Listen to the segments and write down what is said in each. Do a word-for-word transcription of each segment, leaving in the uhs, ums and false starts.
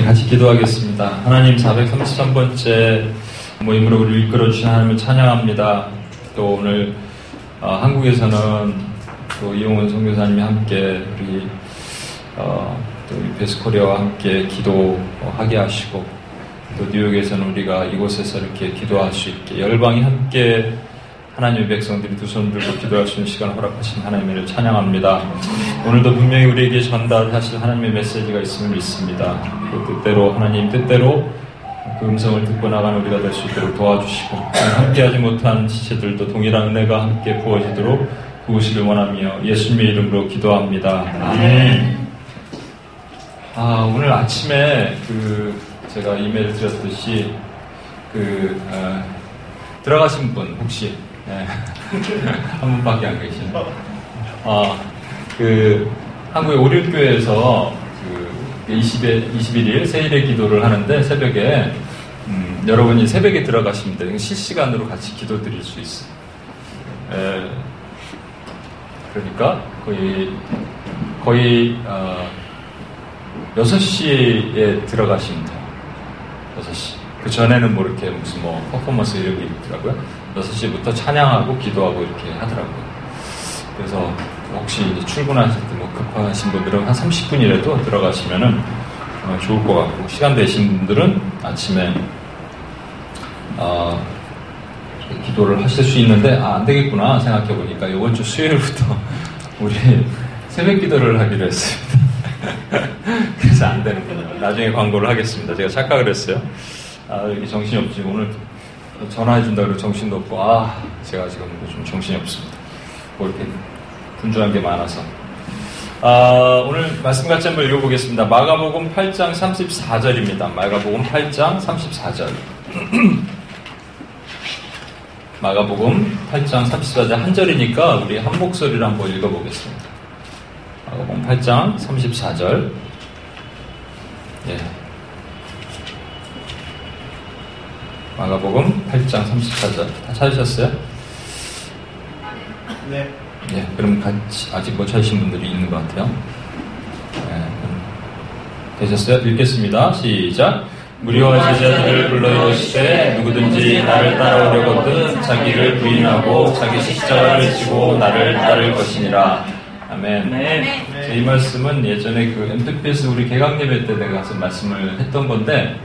네, 같이 기도하겠습니다. 하나님, 사백삼십삼 번째 모임으로 우리를 이끌어주신 하나님을 찬양합니다. 또 오늘 어, 한국에서는 또 이용훈 선교사님이 함께 우리 어, 또 베스코리아와 함께 기도하게 하시고, 또 뉴욕에서는 우리가 이곳에서 이렇게 기도할 수 있게, 열방이 함께 하나님의 백성들이 두 손 들고 기도할 수 있는 시간을 허락하신 하나님을 찬양합니다. 오늘도 분명히 우리에게 전달하실 하나님의 메시지가 있음을 믿습니다. 그 뜻대로, 하나님 뜻대로 그 음성을 듣고 나가는 우리가 될 수 있도록 도와주시고, 함께하지 못한 지체들도 동일한 은혜가 함께 부어지도록 도우시길 원하며 예수님의 이름으로 기도합니다. 아멘. 아, 오늘 아침에 그 제가 이메일 드렸듯이 그 어, 들어가신 분 혹시 네. 한 분밖에 안 계신. 아, 그, 한국의 오륜교회에서 그 이십 일, 이십일 일 세일의 기도를 하는데, 새벽에, 음, 여러분이 새벽에 들어가시면 돼요. 실시간으로 같이 기도 드릴 수 있어요. 예. 그러니까, 거의, 거의, 어, 여섯 시에 들어가시면 돼요. 여섯 시. 그 전에는 뭐 이렇게 무슨 뭐 퍼포먼스 이런 게 있더라고요. 여섯 시부터 찬양하고 기도하고 이렇게 하더라고요. 그래서 혹시 이제 출근하실 때 뭐 급하신 분들은 한 삼십 분이라도 들어가시면은 어 좋을 것 같고, 시간 되신 분들은 아침에 어 기도를 하실 수 있는데, 아, 안 되겠구나 생각해보니까 이번 주 수요일부터 우리 새벽 기도를 하기로 했습니다. 그래서 안 되는군요. 나중에 광고를 하겠습니다. 제가 착각을 했어요. 아, 여기 정신이 없지. 오늘 전화해준다고 해서 정신도 없고, 아, 제가 지금 좀 정신이 없습니다. 뭐 이렇게 분주한 게 많아서. 아, 오늘 말씀 같이 한번 읽어보겠습니다. 마가복음 팔 장 삼십사 절입니다. 마가복음 팔 장 삼십사 절. 마가복음 팔 장 삼십사 절 한 절이니까 우리 한 목소리로 한번 읽어보겠습니다. 마가복음 팔 장 삼십사 절. 예. 마가복음 팔 장 삼십사 절 다 찾으셨어요? 네. 예, 그럼 같이 아직 못 찾으신 분들이 있는 것 같아요. 예, 되셨어요? 읽겠습니다. 시작. 무리와 제자들을 불러 이르시되, 누구든지 나를 따라오려거든 자기를 부인하고 자기 십자가를 지고 나를 따를 것이니라. 아멘. 네. 네. 이 말씀은 예전에 그 엠티피에스 우리 개강 예배 때 내가 가서 말씀을 했던 건데,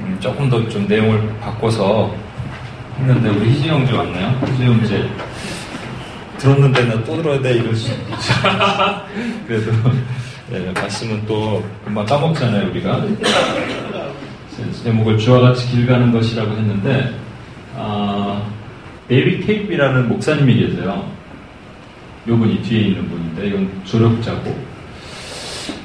음, 조금 더 좀 내용을 바꿔서 했는데, 우리 희지 형제 왔네요. 희지 형제 들었는데 나 또 들어야 돼 이럴 수 있죠. 그래도 예, 말씀은 또 금방 까먹잖아요. 우리가 제목을 주와 같이 길 가는 것이라고 했는데, 아, 데이빗 케이비라는 목사님이 계세요. 요분이 뒤에 있는 분인데, 이건 조력자고,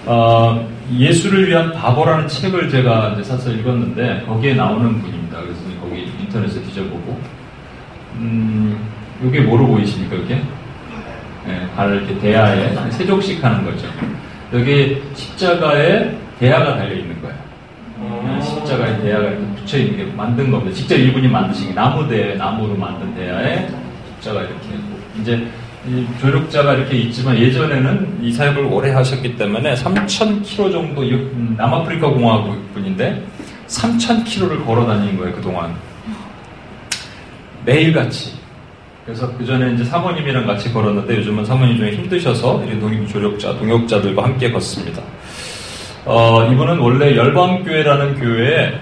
아, 예수를 위한 바보라는 책을 제가 이제 사서 읽었는데, 거기에 나오는 분입니다. 그래서 거기 인터넷에 뒤져보고, 음, 이게 뭐로 보이십니까, 이게? 네, 발을 이렇게 대야에 세족식 하는 거죠. 여기 십자가에 대야가 달려있는 거예요. 십자가에 대야가 이렇게 붙여있는 게 만든 겁니다. 직접 이분이 만드신 게, 나무대, 나무로 만든 대야에 십자가 이렇게 있고, 이제 이 조력자가 이렇게 있지만, 예전에는 이 사역을 오래 하셨기 때문에 삼천 킬로미터 정도, 남아프리카 공화국 분인데 삼천 킬로미터를 걸어 다닌 거예요, 그동안. 매일같이. 그래서 그전에 이제 사모님이랑 같이 걸었는데, 요즘은 사모님 중에 힘드셔서 동역 조력자, 동역자들과 함께 걷습니다. 어, 이분은 원래 열방교회라는 교회에,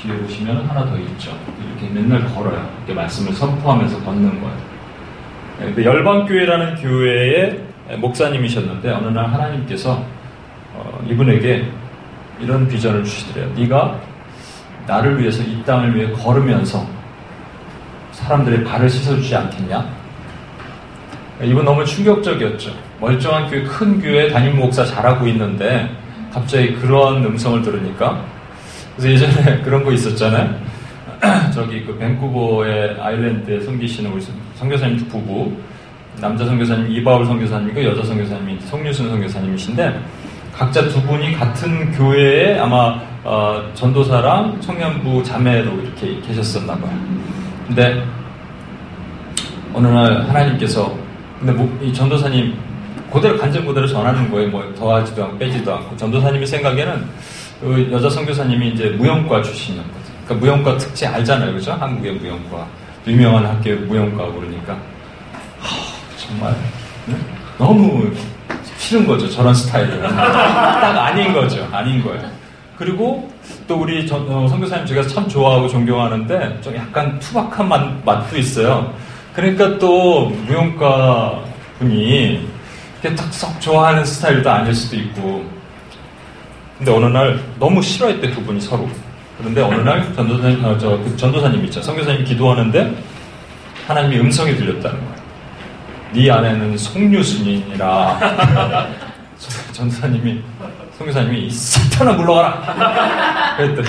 뒤에 보시면 하나 더 있죠. 이렇게 맨날 걸어요. 이렇게 말씀을 선포하면서 걷는 거예요. 근데 열방교회라는 교회의 목사님이셨는데, 어느 날 하나님께서 이분에게 이런 비전을 주시더래요. 네가 나를 위해서 이 땅을 위해 걸으면서 사람들의 발을 씻어주지 않겠냐? 이분 너무 충격적이었죠. 멀쩡한 교회, 큰 교회 담임 목사 잘하고 있는데 갑자기 그런 음성을 들으니까. 그래서 예전에 그런 거 있었잖아요. 저기 그 밴쿠버의 아일랜드에 섬기시는 우리 선교사님 부부, 남자 선교사님 이바울 선교사님이고, 여자 선교사님이 송유순 선교사님이신데, 각자 두 분이 같은 교회에 아마 어, 전도사랑 청년부 자매로 이렇게 계셨었나 봐요. 근데 어느 날 하나님께서, 근데 목, 이 전도사님 그대로 간증 그대로 전하는 거예요. 뭐 더하지도 않고 빼지도 않고. 전도사님의 생각에는 그 여자 선교사님이 이제 무용과 출신인 거죠. 그러니까 무용과 특징 알잖아요, 그죠? 한국의 무용과 유명한 학교의 무용과고 그러니까 하, 정말 네? 너무 싫은 거죠. 저런 스타일은 딱 아닌 거죠. 아닌 거예요. 그리고 또 우리 전, 어, 선교사님 제가 참 좋아하고 존경하는데 좀 약간 투박한 맛, 맛도 있어요. 그러니까 또 무용과 분이 딱 썩 좋아하는 스타일도 아닐 수도 있고. 근데 어느 날 너무 싫어했대, 두 분이 서로. 그런데 어느 날 전도사님, 어, 저, 그 전도사님 있죠. 선교사님이 기도하는데 하나님이 음성이 들렸다는 거예요. 네 아내는 송유순이니라. 전도사님이, 선교사님이 이 사탄아 물러가라. 그랬더니.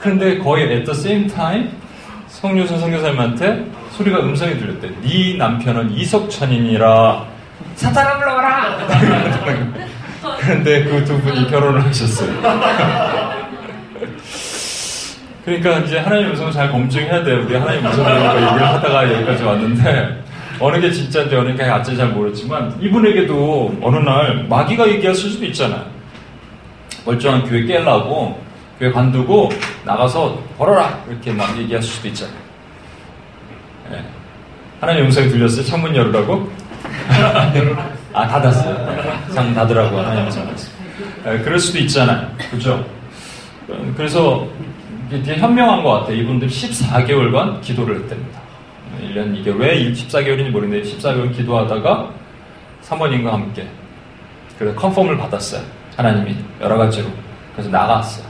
근데 거의 at the same time 송유순 선교사님한테 소리가 음성이 들렸대. 네 남편은 이석천이니라. 사탄아 물러가라. 그런데 그 두 분이 결혼을 하셨어요. 그러니까 이제 하나님 음성을 잘 검증해야 돼요. 우리 하나님 음성으로 얘기를 하다가 여기까지 왔는데 어느 게 진짜인지 어느 게 가짜인지 잘 모르지만 이분에게도 어느 날 마귀가 얘기했을 수도 있잖아요. 멀쩡한 교회 깨려고 교회 관두고 나가서 벌어라 이렇게 막 얘기할 수도 있잖아요. 네. 하나님 음성이 들렸어요. 창문 열으라고? 아 닫았어요. 창문 닫으라고 하나님 음성 들렸어요. 네, 그럴 수도 있잖아요. 그렇죠? 그래서 되게 현명한 것 같아요. 이분들 십사 개월간 기도를 했답니다. 일 년 이게 왜 십사 개월인지 모르는데 십사 개월 기도하다가 사모님과 함께 그래서 컨펌을 받았어요. 하나님이 여러 가지로. 그래서 나갔어요.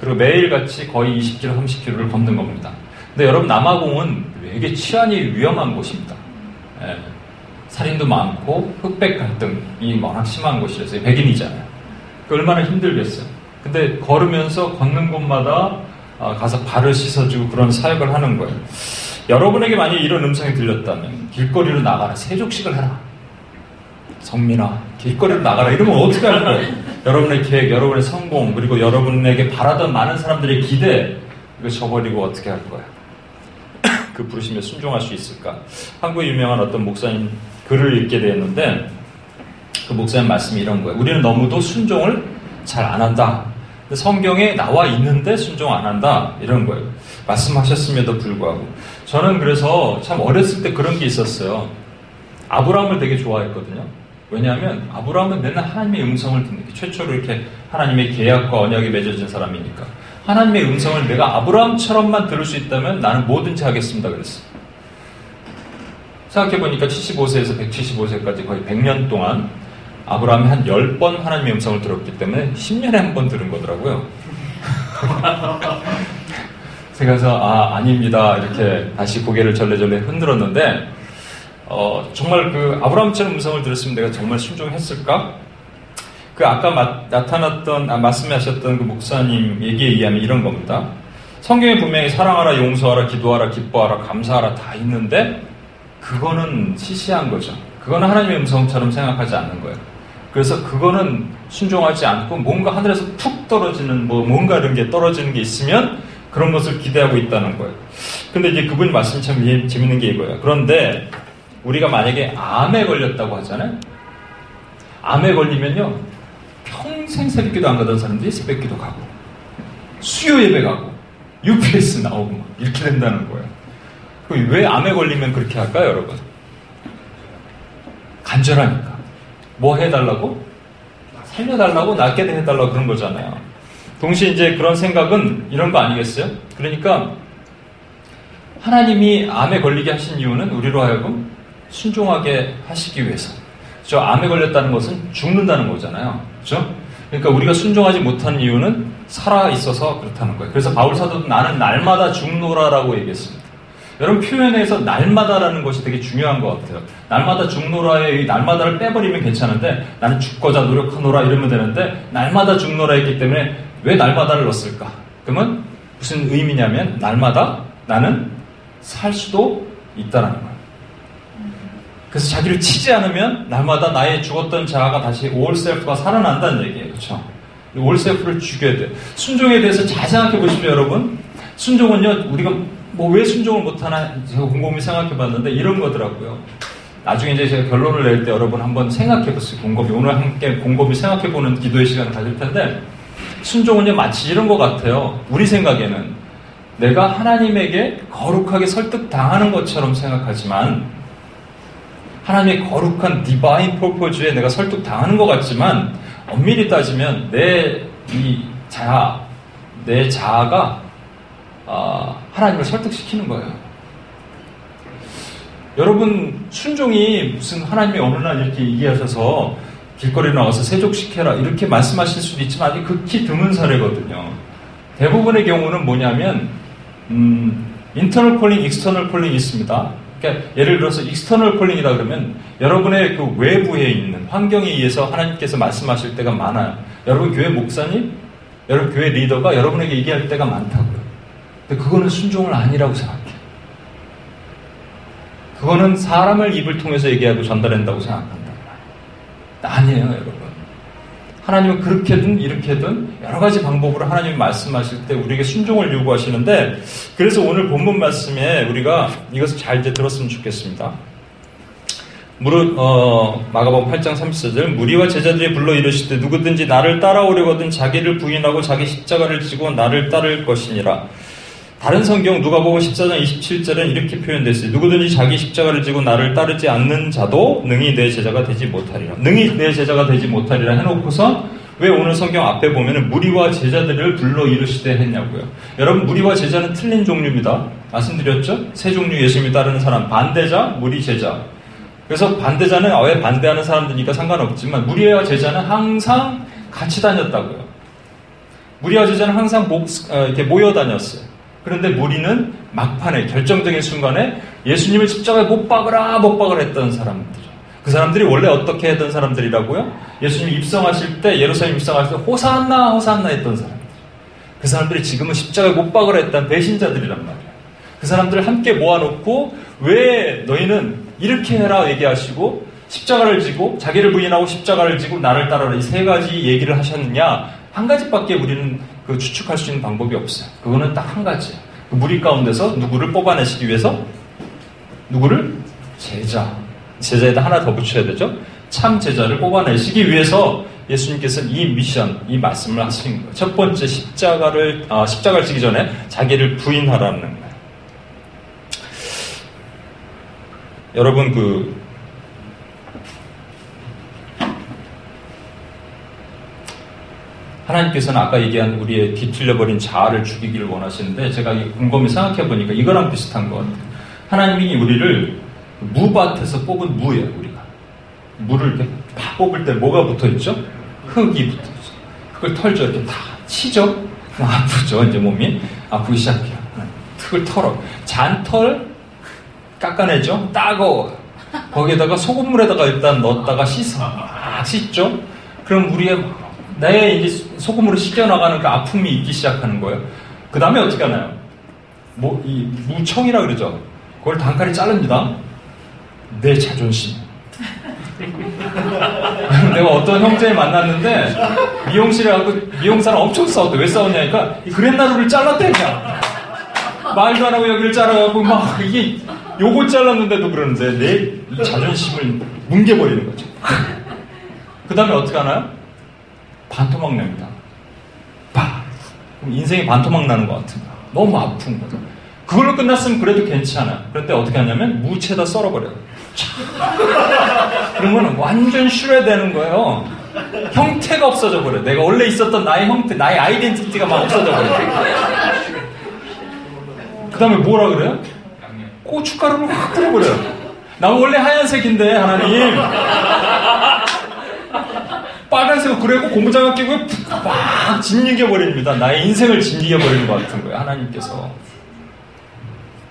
그리고 매일같이 거의 이십 킬로미터, 삼십 킬로미터를 걷는 겁니다. 근데 여러분 남아공은 되게 치안이 위험한 곳입니다. 예. 살인도 많고 흑백 갈등이 워낙 심한 곳이라서 백인이잖아요. 얼마나 힘들겠어요. 근데 걸으면서 걷는 곳마다 가서 발을 씻어주고 그런 사역을 하는 거예요. 여러분에게 만약에 이런 음성이 들렸다면 길거리로 나가라, 세족식을 해라, 성민아 길거리로 나가라 이러면 어떻게 하는 거예요? 여러분의 계획, 여러분의 성공, 그리고 여러분에게 바라던 많은 사람들의 기대 이거 저버리고 어떻게 할 거야? 그 부르심에 순종할 수 있을까? 한국의 유명한 어떤 목사님 글을 읽게 되었는데 그 목사님 말씀이 이런 거예요. 우리는 너무도 순종을 잘 안 한다. 근데 성경에 나와 있는데 순종 안 한다 이런 거예요. 말씀하셨음에도 불구하고. 저는 그래서 참 어렸을 때 그런 게 있었어요. 아브라함을 되게 좋아했거든요. 왜냐하면 아브라함은 맨날 하나님의 음성을 듣는 게 최초로 이렇게 하나님의 계약과 언약이 맺어진 사람이니까 하나님의 음성을 내가 아브라함처럼만 들을 수 있다면 나는 뭐든지 하겠습니다 그랬어요. 생각해보니까 칠십오 세에서 백칠십오 세까지 거의 백 년 동안 아브라함이 한 열 번 하나님의 음성을 들었기 때문에 십 년에 한 번 들은 거더라고요. 그래서 아, 아닙니다. 이렇게 다시 고개를 절레절레 흔들었는데 어, 정말 그 아브라함처럼 음성을 들었으면 내가 정말 순종했을까? 그 아까 마, 나타났던 아, 말씀하셨던 그 목사님 얘기에 의하면 이런 겁니다. 성경에 분명히 사랑하라, 용서하라, 기도하라, 기뻐하라, 감사하라 다 있는데 그거는 시시한 거죠. 그거는 하나님의 음성처럼 생각하지 않는 거예요. 그래서 그거는 순종하지 않고 뭔가 하늘에서 툭 떨어지는 뭐 뭔가 이런 게 떨어지는 게 있으면 그런 것을 기대하고 있다는 거예요. 근데 이제 그분 말씀이 참 재밌는 게 이거예요. 그런데 우리가 만약에 암에 걸렸다고 하잖아요. 암에 걸리면요. 평생 새벽기도 안 가던 사람들이 새벽기도 가고 수요 예배 가고 유피에스 나오고 막 이렇게 된다는 거예요. 그럼 왜 암에 걸리면 그렇게 할까요, 여러분? 간절하니까. 뭐 해달라고? 살려달라고, 낫게 해달라고 그런 거잖아요. 동시에 이제 그런 생각은 이런 거 아니겠어요? 그러니까 하나님이 암에 걸리게 하신 이유는 우리로 하여금 순종하게 하시기 위해서. 저 암에 걸렸다는 것은 죽는다는 거잖아요. 그렇죠? 그러니까 우리가 순종하지 못한 이유는 살아있어서 그렇다는 거예요. 그래서 바울사도도 나는 날마다 죽노라라고 얘기했습니다. 여러분 표현에서 날마다라는 것이 되게 중요한 것 같아요. 날마다 죽노라의 이 날마다를 빼버리면 괜찮은데 나는 죽고자 노력하노라 이러면 되는데 날마다 죽노라 했기 때문에 왜 날마다를 넣었을까? 그러면 무슨 의미냐면 날마다 나는 살 수도 있다는 거예요. 그래서 자기를 치지 않으면 날마다 나의 죽었던 자아가 다시 올셀프가 살아난다는 얘기예요. 그렇죠? 올셀프를 죽여야 돼. 순종에 대해서 잘 생각해 보시면 여러분 순종은요 우리가 뭐 왜 순종을 못하나 제가 곰곰이 생각해봤는데 이런 거더라고요. 나중에 이제 제가 결론을 낼 때 여러분 한번 생각해보세요. 곰곰이 오늘 함께 곰곰이 생각해보는 기도의 시간 가질 텐데, 순종은 마치 이런 것 같아요. 우리 생각에는 내가 하나님에게 거룩하게 설득당하는 것처럼 생각하지만, 하나님의 거룩한 디바인 프로포즈에 내가 설득당하는 것 같지만, 엄밀히 따지면 내 이 자아, 내 자아가 어, 하나님을 설득시키는 거예요. 여러분, 순종이 무슨 하나님이 어느 날 이렇게 얘기하셔서 길거리 나와서 세족시켜라 이렇게 말씀하실 수도 있지만 아주 극히 드문 사례거든요. 대부분의 경우는 뭐냐면 음, 인터널 콜링, 익스터널 콜링이 있습니다. 그러니까 예를 들어서 익스터널 콜링이라 그러면 여러분의 그 외부에 있는 환경에 의해서 하나님께서 말씀하실 때가 많아요. 여러분 교회 목사님, 여러분 교회 리더가 여러분에게 얘기할 때가 많다고요. 근데 그거는 순종을 아니라고 생각해요. 그거는 사람을 입을 통해서 얘기하고 전달한다고 생각한다. 아니에요, 여러분. 하나님은 그렇게든 이렇게든 여러 가지 방법으로 하나님이 말씀하실 때 우리에게 순종을 요구하시는데, 그래서 오늘 본문 말씀에 우리가 이것을 잘 이제 들었으면 좋겠습니다. 무릇 어, 마가복음 팔 장 삼십사 절 무리와 제자들이 불러 이르시되 누구든지 나를 따라오려거든 자기를 부인하고 자기 십자가를 지고 나를 따를 것이니라. 다른 성경 누가복음 십사 장 이십칠 절은 이렇게 표현됐어요. 누구든지 자기 십자가를 지고 나를 따르지 않는 자도 능히 내 제자가 되지 못하리라. 능히 내 제자가 되지 못하리라 해놓고서 왜 오늘 성경 앞에 보면은 무리와 제자들을 불러 이르시되 했냐고요. 여러분, 무리와 제자는 틀린 종류입니다. 말씀드렸죠? 세 종류 예수님이 따르는 사람. 반대자, 무리, 제자. 그래서 반대자는 아예 반대하는 사람들이니까 상관없지만 무리와 제자는 항상 같이 다녔다고요. 무리와 제자는 항상 모, 이렇게 모여 다녔어요. 그런데 무리는 막판에 결정적인 순간에 예수님을 십자가에 못 박으라 못 박으라 했던 사람들. 그 사람들이 원래 어떻게 했던 사람들이라고요? 예수님 입성하실 때, 예루살렘 입성하실 때 호산나 호산나 했던 사람들. 그 사람들이 지금은 십자가에 못 박으라 했던 배신자들이란 말이에요. 그 사람들을 함께 모아놓고 왜 너희는 이렇게 해라 얘기하시고 십자가를 지고 자기를 부인하고 십자가를 지고 나를 따르라 이 세 가지 얘기를 하셨느냐. 한 가지밖에 우리는 그 추측할 수 있는 방법이 없어요. 그거는 딱 한 가지예요. 그 무리 가운데서 누구를 뽑아내시기 위해서 누구를? 제자. 제자에다 하나 더 붙여야 되죠. 참 제자를 뽑아내시기 위해서 예수님께서는 이 미션, 이 말씀을 하시는 거예요. 첫 번째 십자가를 아, 십자가를 지기 전에 자기를 부인하라는 거예요. 여러분 그 하나님께서는 아까 얘기한 우리의 뒤틀려버린 자아를 죽이기를 원하시는데, 제가 곰곰이 생각해보니까 이거랑 비슷한 것 같아요. 하나님이 우리를 무밭에서 뽑은 무예요. 우리가 무를 이렇게 팍 뽑을 때 뭐가 붙어있죠? 흙이 붙어있죠. 흙을 털죠. 이렇게 다 치죠. 아프죠. 이제 몸이 아프기 시작해요. 흙을 털어. 잔털 깎아내죠. 따가워요. 거기에다가 소금물에다가 일단 넣었다가 씻어. 아, 씻죠. 그럼 우리의 내 이제 소금으로 씻겨나가는 그 아픔이 있기 시작하는 거예요. 그 다음에 어떻게 하나요? 뭐, 이, 무청이라 그러죠? 그걸 단칼에 자릅니다. 내 자존심. 내가 어떤 형제를 만났는데, 미용실에 가서 미용사랑 엄청 싸웠대. 왜 싸웠냐니까, 그랬나루를 잘랐대냐. 말도 안 하고 여기를 자르고, 막, 이게, 요거 잘랐는데도 그러는데, 내 자존심을 뭉개버리는 거죠. 그 다음에 어떻게 하나요? 반토막 납니다. 팍! 그럼 인생이 반토막 나는 것 같은 거야. 너무 아픈 거죠. 그걸로 끝났으면 그래도 괜찮아요. 그런데 어떻게 하냐면 무채에다 썰어버려요. 그러면 완전 슈레되는 거예요. 형태가 없어져 버려요. 내가 원래 있었던 나의 형태, 나의 아이덴티티가 막 없어져 버려요. 그 다음에 뭐라 그래요? 고춧가루를 확 뿌려버려요. 나 원래 하얀색인데 하나님. 빨간색은 그래고 고무장갑 끼고 막 짓이겨버립니다. 나의 인생을 짓이겨버리는 것 같은 거예요. 하나님께서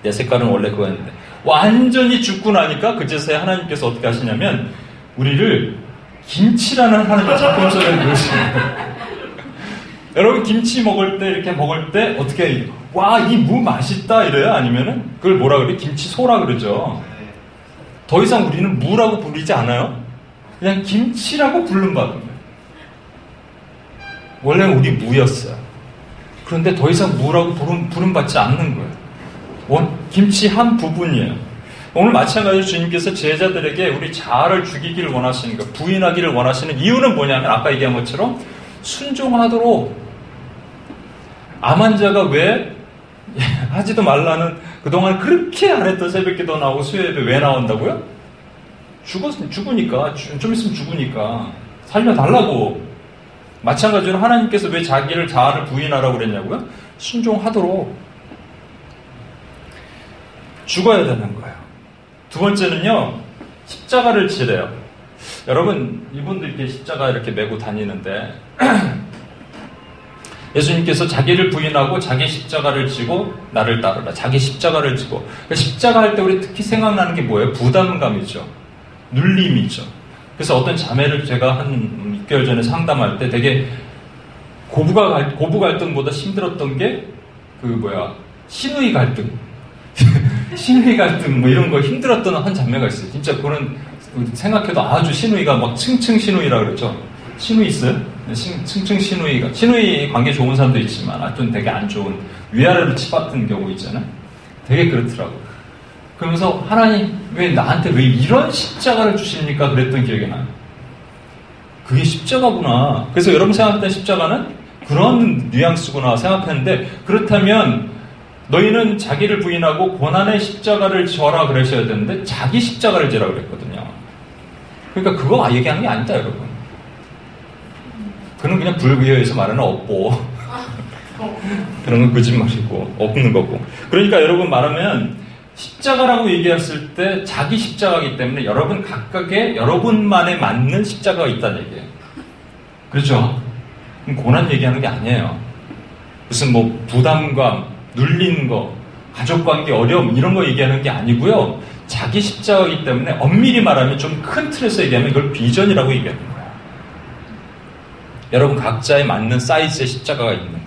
내 색깔은 원래 그거였는데 완전히 죽고 나니까 그제서야 하나님께서 어떻게 하시냐면 우리를 김치라는 하나님의 작품 속에 넣으시는 거예요. 여러분 김치 먹을 때 이렇게 먹을 때 어떻게 와 이 무 맛있다 이래요? 아니면은 그걸 뭐라 그래? 김치소라 그러죠. 더 이상 우리는 무라고 부르지 않아요. 그냥 김치라고 부른 받은 거예요. 원래 우리 무였어요. 그런데 더 이상 무라고 부름, 부름받지 않는 거예요. 원, 김치 한 부분이에요. 오늘 마찬가지로 주님께서 제자들에게 우리 자아를 죽이기를 원하시는 것, 부인하기를 원하시는 이유는 뭐냐면 아까 얘기한 것처럼 순종하도록, 암환자가 왜 하지도 말라는, 그동안 그렇게 안 했던 새벽기도 나오고 수요예배 왜 나온다고요? 죽었으면 죽으니까, 좀 있으면 죽으니까 살려달라고. 마찬가지로 하나님께서 왜 자기를, 자아를 부인하라고 그랬냐고요? 순종하도록. 죽어야 되는 거예요. 두 번째는요, 십자가를 지래요. 여러분, 이분도 이렇게 십자가 이렇게 메고 다니는데 예수님께서 자기를 부인하고 자기 십자가를 지고 나를 따르라. 자기 십자가를 지고. 그러니까 십자가 할 때 우리 특히 생각나는 게 뭐예요? 부담감이죠. 눌림이죠. 그래서 어떤 자매를 제가 한 육 개월 전에 상담할 때 되게 고부가, 고부 갈등보다 힘들었던 게 그 뭐야, 신의 갈등. 신의 갈등 뭐 이런 거 힘들었던 한 자매가 있어요. 진짜 그거는 생각해도 아주 신의가 막 층층 신의라 그랬죠. 신의 있어요? 신, 층층 신의가, 신의 관계 좋은 사람도 있지만 아무튼 되게 안 좋은 위아래로 치받는 경우 있잖아요. 되게 그렇더라고. 그러면서 하나님 왜 나한테 왜 이런 십자가를 주십니까? 그랬던 기억이 나요. 그게 십자가구나. 그래서 여러분 생각했던 십자가는 그런 뉘앙스구나 생각했는데, 그렇다면 너희는 자기를 부인하고 고난의 십자가를 져라 그러셔야 되는데 자기 십자가를 지라 그랬거든요. 그러니까 그거 얘기하는 게 아니다, 여러분. 그건 그냥 불교에서 말하는 업보. 그런 건 거짓말이고 없는 거고. 그러니까 여러분 말하면 십자가라고 얘기했을 때 자기 십자가이기 때문에 여러분 각각의 여러분만에 맞는 십자가가 있다는 얘기예요. 그렇죠? 고난 얘기하는 게 아니에요. 무슨 뭐 부담감, 눌린 거, 가족관계 어려움 이런 거 얘기하는 게 아니고요. 자기 십자가이기 때문에 엄밀히 말하면 좀 큰 틀에서 얘기하면 이걸 비전이라고 얘기하는 거예요. 여러분 각자에 맞는 사이즈의 십자가가 있는 거예요.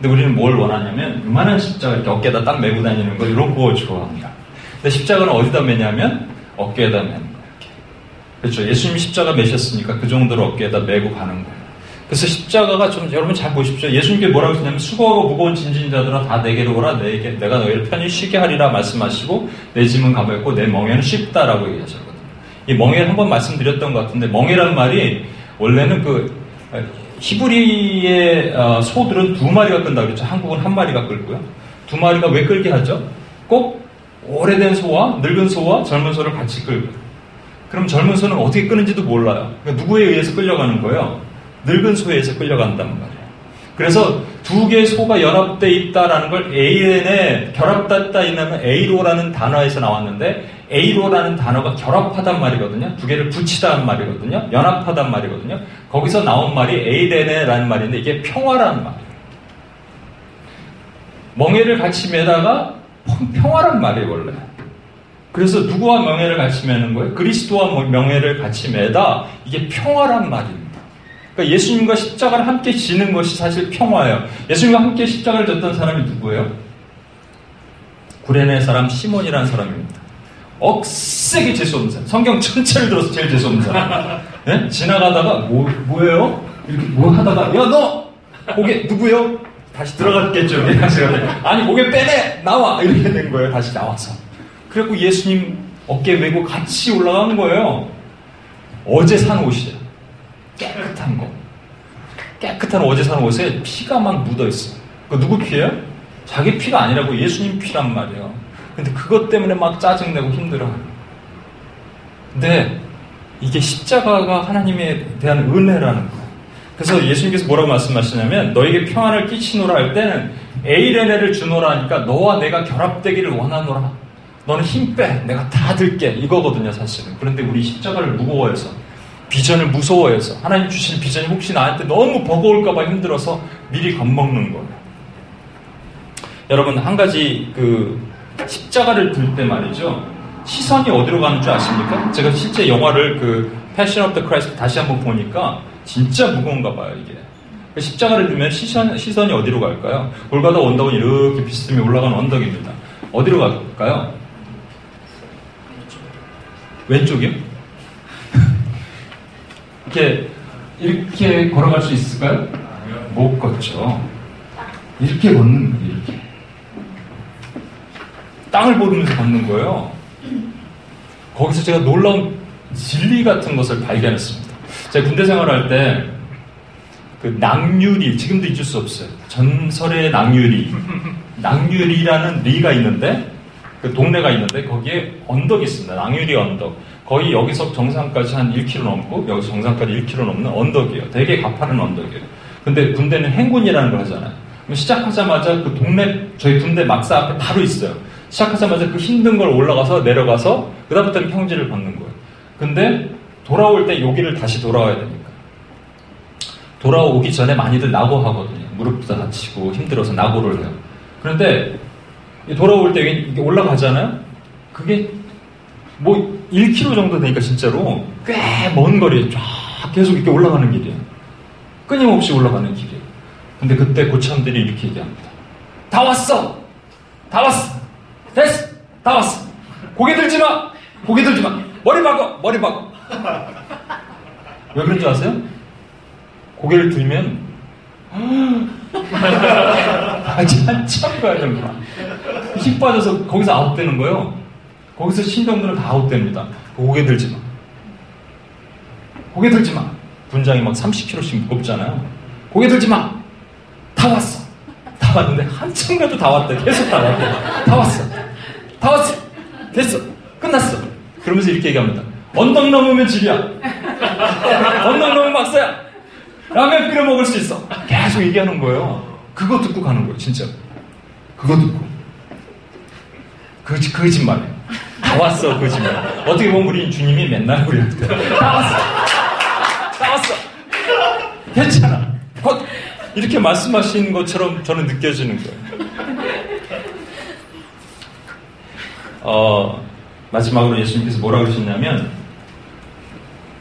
근데 우리는 뭘 원하냐면 이만한 십자가 이렇게 어깨에다 딱 메고 다니는 거 이런 거 좋아합니다. 근데 십자가는 어디다 매냐면 어깨에다 매는 거예요. 그렇죠? 예수님이 십자가 매셨으니까 그 정도로 어깨에다 메고 가는 거예요. 그래서 십자가가 좀, 여러분 잘 보십시오. 예수님께서 뭐라고 하시냐면 수고하고 무거운 진진 자들아 다 내게로 오라. 내게, 내가 너희를 편히 쉬게 하리라 말씀하시고 내 짐은 가볍고 내 멍에는 쉽다라고 얘기하셨거든요. 이 멍에를 한번 말씀드렸던 것 같은데, 멍에란 말이 원래는 그 히브리의 소들은 두 마리가 끈다고 그랬죠. 한국은 한 마리가 끌고요. 두 마리가 왜 끌게 하죠? 꼭 오래된 소와 늙은 소와 젊은 소를 같이 끌고. 그럼 젊은 소는 어떻게 끄는지도 몰라요. 그러니까 누구에 의해서 끌려가는 거예요? 늙은 소에서 끌려간단 말이에요. 그래서 두 개의 소가 연합되어 있다라는 걸 에이엔에 결합됐다 있냐면 에이로라는 단어에서 나왔는데, 에이로라는 단어가 결합하단 말이거든요. 두 개를 붙이다는 말이거든요. 연합하단 말이거든요. 거기서 나온 말이 에이레네라는 말인데 이게 평화라는 말이에요. 멍에를 같이 매다가 평화란 말이에요, 원래. 그래서 누구와 명예를 같이 매는 거예요? 그리스도와 명예를 같이 매다. 이게 평화란 말이에요. 그러니까 예수님과 십자가를 함께 지는 것이 사실 평화예요. 예수님과 함께 십자가를 졌던 사람이 누구예요? 구레네 사람 시몬이라는 사람입니다. 억세게 재수없는 사람. 성경 전체를 들어서 제일 재수없는 사람. 네? 지나가다가 뭐, 뭐예요? 이렇게 뭐 하다가 야 너! 고개 누구예요? 다시 들어갔겠죠. 아니 고개 빼내! 나와! 이렇게 된 거예요. 다시 나와서. 그래갖고 예수님 어깨 메고 같이 올라간 거예요. 어제 산 옷이에요. 깨끗한 거. 깨끗한 어제 사는 옷에 피가 막 묻어있어. 그 누구 피예요? 자기 피가 아니라고 예수님 피란 말이에요. 근데 그것 때문에 막 짜증내고 힘들어하는 거예요. 근데 이게 십자가가 하나님에 대한 은혜라는 거예요. 그래서 예수님께서 뭐라고 말씀하시냐면 너에게 평안을 끼치노라 할 때는 에이레네를 주노라 하니까 너와 내가 결합되기를 원하노라. 너는 힘 빼. 내가 다 들게. 이거거든요 사실은. 그런데 우리 십자가를 무거워해서, 비전을 무서워해서, 하나님 주신 비전이 혹시 나한테 너무 버거울까봐 힘들어서 미리 겁먹는 거예요. 여러분 한 가지 그 십자가를 들 때 말이죠. 시선이 어디로 가는 줄 아십니까? 제가 실제 영화를 그 패션 오브 더 크라이스트 다시 한번 보니까 진짜 무거운가 봐요 이게. 십자가를 들면 시선, 시선이 어디로 갈까요? 골가다 언덕은 이렇게 비스듬히 올라가는 언덕입니다. 어디로 갈까요? 왼쪽이요? 이렇게, 이렇게 걸어갈 수 있을까요? 못 걷죠. 이렇게 걷는 거예요, 이렇게. 땅을 보면서 걷는 거예요. 거기서 제가 놀라운 진리 같은 것을 발견했습니다. 제가 군대 생활할 때 그 낙유리, 지금도 잊을 수 없어요. 전설의 낙유리, 낙유리라는 리가 있는데 그 동네가 있는데 거기에 언덕이 있습니다. 낙유리 언덕. 거의 여기서 정상까지 한 일 킬로미터 넘고 여기서 정상까지 일 킬로미터 넘는 언덕이에요. 되게 가파른 언덕이에요. 근데 군대는 행군이라는 걸 하잖아요. 그럼 시작하자마자 그 동네, 저희 군대 막사 앞에 바로 있어요. 시작하자마자 그 힘든 걸 올라가서 내려가서 그다음부터는 평지를 걷는 거예요. 근데 돌아올 때 여기를 다시 돌아와야 되니까. 돌아오기 전에 많이들 낙오하거든요. 무릎도 다치고 힘들어서 낙오를 해요. 그런데 돌아올 때 이게 올라가잖아요. 그게 뭐 일 킬로미터 정도 되니까 진짜로 꽤 먼 거리에 쫙 계속 이렇게 올라가는 길이에요. 끊임없이 올라가는 길이에요. 근데 그때 고참들이 이렇게 얘기합니다. 다 왔어! 다 왔어! 됐어! 다 왔어! 고개 들지 마! 고개 들지 마! 머리 박아! 머리 박아! 왜 그런지 아세요? 고개를 들면 아주 한참 가야 됩니다. 힘 빠져서 거기서 아웃되는 거예요. 거기서 신병들은 다 아웃됩니다. 고개 들지 마. 고개 들지 마. 분장이 막 삼십 킬로그램씩 무겁잖아요. 고개 들지 마. 다 왔어. 다 왔는데 한참 가도 다 왔대. 계속 다 왔대. 다 왔어. 다 왔어. 됐어. 끝났어. 그러면서 이렇게 얘기합니다. 언덕 넘으면 집이야. 언덕 넘으면 막사야. 라면 끓여 먹을 수 있어. 계속 얘기하는 거예요. 그거 듣고 가는 거예요. 진짜. 그거 듣고. 그, 거짓말이에요. 다 왔어, 거짓말. 어떻게 보면 우리 주님이 맨날 우리한테 다 왔어. 다 왔어. 괜찮아. 곧. 이렇게 말씀하시는 것처럼 저는 느껴지는 거예요. 어, 마지막으로 예수님께서 뭐라고 하셨냐면,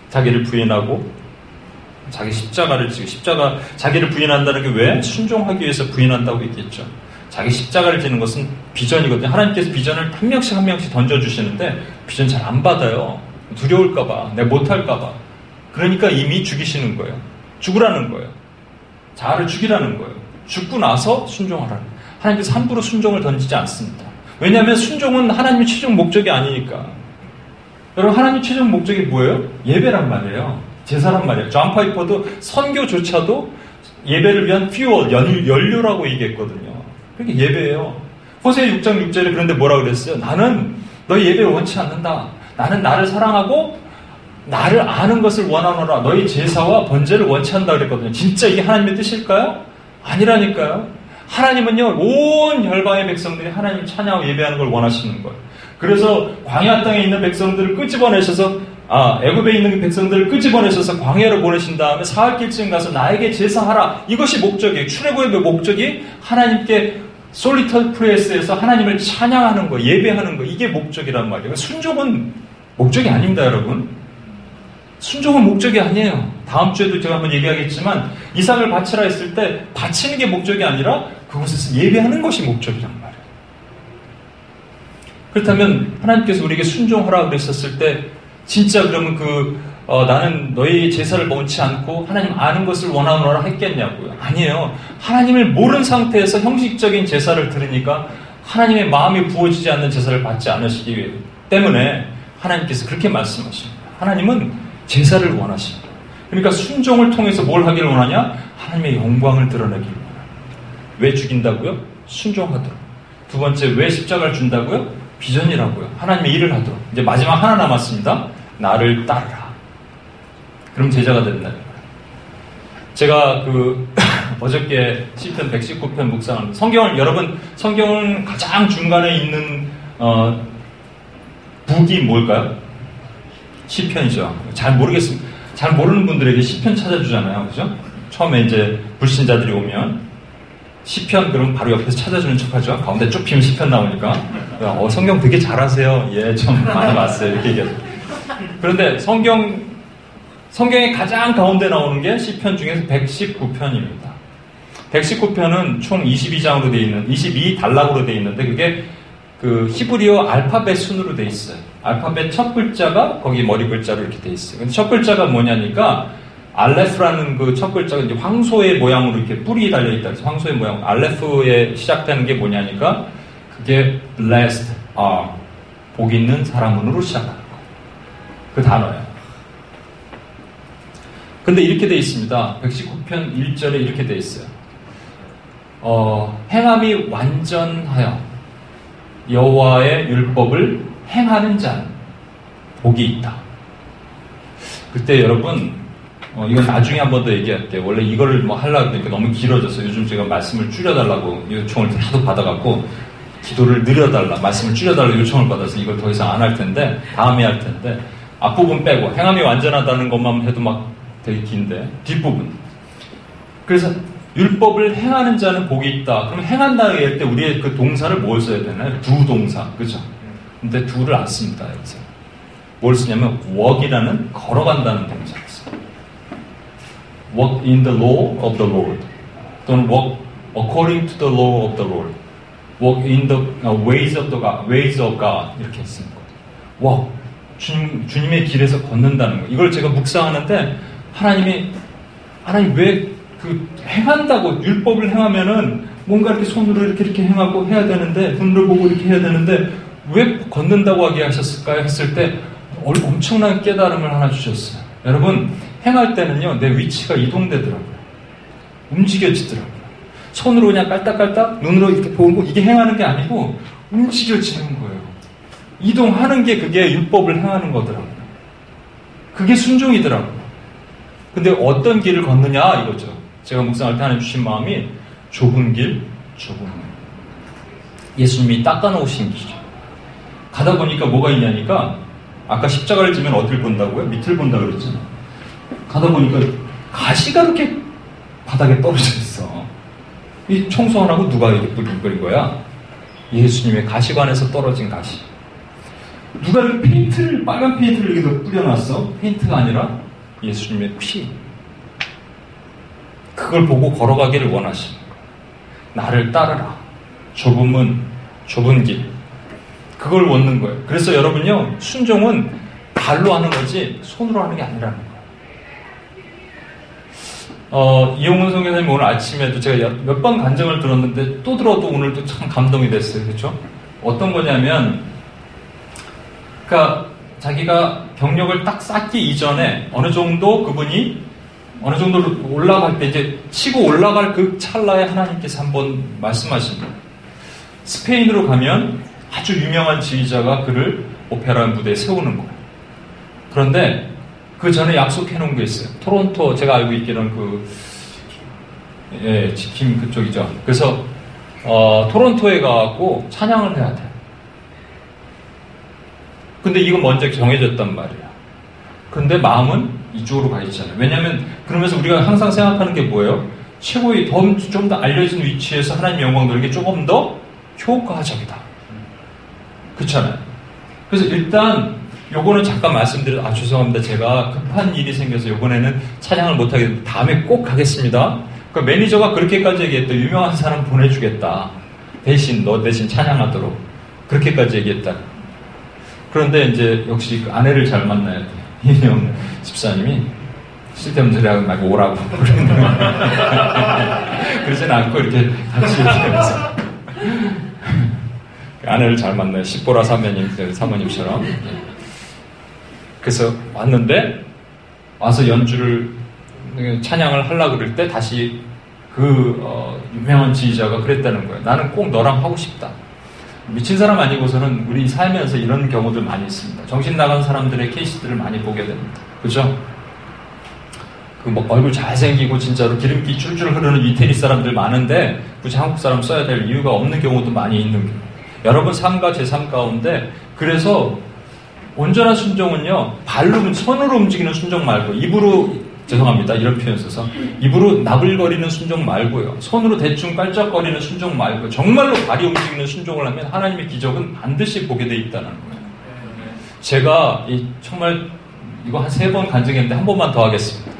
자기를 부인하고, 자기 십자가를 지고, 십자가, 자기를 부인한다는 게 왜? 순종하기 위해서 부인한다고 했겠죠. 자기 십자가를 지는 것은 비전이거든요. 하나님께서 비전을 한 명씩 한 명씩 던져주시는데 비전 잘 안 받아요. 두려울까봐, 내가 못할까봐. 그러니까 이미 죽이시는 거예요. 죽으라는 거예요. 자아를 죽이라는 거예요. 죽고 나서 순종하라는 거예요. 하나님께서 함부로 순종을 던지지 않습니다. 왜냐하면 순종은 하나님의 최종 목적이 아니니까. 여러분, 하나님의 최종 목적이 뭐예요? 예배란 말이에요. 제사란 말이에요. 존 파이퍼도 선교조차도 예배를 위한 퓨얼, 연료라고 얘기했거든요. 그게 예배예요. 호세아 육 장 육 절에 그런데 뭐라고 그랬어요? 나는 너의 예배를 원치 않는다. 나는 나를 사랑하고 나를 아는 것을 원하노라. 너의 제사와 번제를 원치 않는다 그랬거든요. 진짜 이게 하나님의 뜻일까요? 아니라니까요. 하나님은요, 온 열방의 백성들이 하나님 찬양하고 예배하는 걸 원하시는 거예요. 그래서 광야 땅에 있는 백성들을 끄집어내셔서, 아, 애굽에 있는 백성들을 끄집어내셔서 광야로 보내신 다음에 사흘길쯤 가서 나에게 제사하라. 이것이 목적이에요. 출애굽의 목적이 하나님께 솔리터 프레스에서 하나님을 찬양하는 거, 예배하는 거, 이게 목적이란 말이에요. 순종은 목적이 아닙니다, 여러분. 순종은 목적이 아니에요. 다음 주에도 제가 한번 얘기하겠지만, 이삭을 바치라 했을 때 바치는 게 목적이 아니라 그곳에서 예배하는 것이 목적이란 말이에요. 그렇다면 하나님께서 우리에게 순종하라 그랬었을 때 진짜 그러면 그 어, 나는 너의 제사를 원치 않고 하나님 아는 것을 원하노라 했겠냐고요. 아니에요. 하나님을 모른 상태에서 형식적인 제사를 드리니까 하나님의 마음이 부어지지 않는 제사를 받지 않으시기 때문에 하나님께서 그렇게 말씀하십니다. 하나님은 제사를 원하십니다. 그러니까 순종을 통해서 뭘 하기를 원하냐? 하나님의 영광을 드러내기를 원합니다. 왜 죽인다고요? 순종하도록. 두 번째, 왜 십자가를 준다고요? 비전이라고요. 하나님의 일을 하도록. 이제 마지막 하나 남았습니다. 나를 따르라. 그럼 제자가 된다. 제가 그 어저께 시편 백십구 편 묵상합니다. 성경을 여러분, 성경은 가장 중간에 있는 어, 북이 뭘까요? 시편이죠. 잘 모르겠습니다. 잘 모르는 분들에게 시편 찾아주잖아요, 그죠? 처음에 이제 불신자들이 오면 시편 그럼 바로 옆에서 찾아주는 척하죠. 가운데 쭉 피면 시편 나오니까 어, 성경 되게 잘하세요. 예, 좀 많이 봤어요. 이렇게 얘기하죠. 그런데 성경 성경의 가장 가운데 나오는 게 시편 중에서 백십구 편입니다. 백십구 편은 총 이십이 장으로 되어 있는 이십이 단락으로 되어 있는데 그게 그 히브리어 알파벳 순으로 되어 있어요. 알파벳 첫 글자가 거기 머리 글자로 이렇게 되어 있어요. 근데 첫 글자가 뭐냐니까 알레프라는 그 첫 글자가 이제 황소의 모양으로 이렇게 뿔이 달려있다 그래서 황소의 모양, 알레프에 시작되는 게 뭐냐니까 그게 blessed are, 복 있는 사람으로 시작하는 거예요. 그 단어예요. 근데 이렇게 돼 있습니다. 백십구 편 일 절에 이렇게 돼 있어요. 어, 행함이 완전하여 여호와의 율법을 행하는 자는 복이 있다. 그때 여러분, 어, 이건 나중에 한 번 더 얘기할게요. 원래 이거를 뭐 하려고 했는데 너무 길어졌어요. 요즘 제가 말씀을 줄여달라고 요청을 하도 받아갖고, 기도를 늘려달라, 말씀을 줄여달라 요청을 받아서 이걸 더 이상 안 할 텐데, 다음에 할 텐데, 앞부분 빼고, 행함이 완전하다는 것만 해도 막 되게 긴데, 뒷부분. 그래서, 율법을 행하는 자는 복이 있다. 그럼 행한다고 얘기할 때 우리의 그 동사를 뭘 써야 되나요? 두 동사. 그죠? 근데 두를 안 씁니다. 여기서. 뭘 쓰냐면, walk이라는 걸어간다는 동사를 써요. walk in the law of the Lord. 또는 walk according to the law of the Lord. walk in the ways of the God. ways of God. 이렇게 쓰는 거예요. walk. 주님, 주님의 길에서 걷는다는 거. 이걸 제가 묵상하는데, 하나님이, 하나님 왜 그 행한다고, 율법을 행하면은 뭔가 이렇게 손으로 이렇게 이렇게 행하고 해야 되는데, 눈을 보고 이렇게 해야 되는데, 왜 걷는다고 하게 하셨을까요? 했을 때, 엄청난 깨달음을 하나 주셨어요. 여러분, 행할 때는요, 내 위치가 이동되더라고요. 움직여지더라고요. 손으로 그냥 깔딱깔딱 눈으로 이렇게 보고, 이게 행하는 게 아니고 움직여지는 거예요. 이동하는 게 그게 율법을 행하는 거더라고요. 그게 순종이더라고요. 근데 어떤 길을 걷느냐 이거죠. 제가 묵상할 때 하나님 주신 마음이 좁은 길, 좁은 길. 예수님이 닦아놓으신 길이죠. 가다 보니까 뭐가 있냐니까, 아까 십자가를 지면 어딜 본다고요? 밑을 본다 그랬잖아. 가다 보니까 가시가 이렇게 바닥에 떨어져 있어. 이 청소하라고 누가 이렇게 뿌린 거야? 예수님의 가시관에서 떨어진 가시. 누가 이 페인트를, 빨간 페인트를 여기서 뿌려놨어? 페인트가 아니라 예수님의 피. 그걸 보고 걸어가기를 원하시는 거예요. 나를 따르라. 좁은, 좁은 길. 그걸 원하는 거예요. 그래서 여러분요, 순종은 발로 하는 거지 손으로 하는 게 아니라는 거예요. 어, 이용훈 선교사님 오늘 아침에도 제가 몇 번 간증을 들었는데 또 들어도 오늘도 참 감동이 됐어요. 그렇죠? 어떤 거냐면, 그러니까 자기가 경력을 딱 쌓기 이전에 어느 정도 그분이 어느 정도로 올라갈 때, 이제 치고 올라갈 그 찰나에 하나님께서 한번 말씀하신 거예요. 스페인으로 가면 아주 유명한 지휘자가 그를 오페라 무대에 세우는 거예요. 그런데 그 전에 약속해놓은 게 있어요. 토론토, 제가 알고 있기로는 그, 예, 지킴 그쪽이죠. 그래서, 어, 토론토에 가서 찬양을 해야 돼요. 근데 이건 먼저 정해졌단 말이에요. 근데 마음은 이쪽으로 가 있잖아요. 왜냐면, 그러면서 우리가 항상 생각하는 게 뭐예요? 최고의, 좀 더 알려진 위치에서 하나님의 영광 돌리는 게 조금 더 효과적이다. 그렇잖아요. 그래서 일단, 요거는 잠깐 말씀드려, 아, 죄송합니다. 제가 급한 일이 생겨서 요번에는 찬양을 못하게 됐는데, 다음에 꼭 가겠습니다. 그 매니저가 그렇게까지 얘기했다. 유명한 사람 보내주겠다. 대신, 너 대신 찬양하도록. 그렇게까지 얘기했다. 그런데 이제 역시 그 아내를 잘 만나야 돼. 이영 집사님이 쓸데없는 소리 하고 말고 오라고. 그러진 않고 이렇게 같이 얘기하면서. 아내를 잘 만나요. 십보라 사모님, 사모님처럼. 그래서 왔는데, 와서 연주를, 찬양을 하려고 그럴 때 다시 그, 어, 유명한 지휘자가 그랬다는 거예요. 나는 꼭 너랑 하고 싶다. 미친 사람 아니고서는 우리 살면서 이런 경우들 많이 있습니다. 정신 나간 사람들의 케이스들을 많이 보게 됩니다. 그죠? 그 뭐 얼굴 잘생기고 진짜로 기름기 줄줄 흐르는 이태리 사람들 많은데, 굳이 한국 사람 써야 될 이유가 없는 경우도 많이 있는 거예요. 여러분 삶과 제 삶 가운데, 그래서 온전한 순종은요, 발로, 손으로 움직이는 순종 말고, 입으로, 죄송합니다. 이런 표현 써서. 입으로 나불거리는 순종 말고요. 손으로 대충 깔짝거리는 순종 말고, 정말로 발이 움직이는 순종을 하면 하나님의 기적은 반드시 보게 돼 있다는 거예요. 제가 이, 정말 이거 한 세 번 간증했는데 한 번만 더 하겠습니다.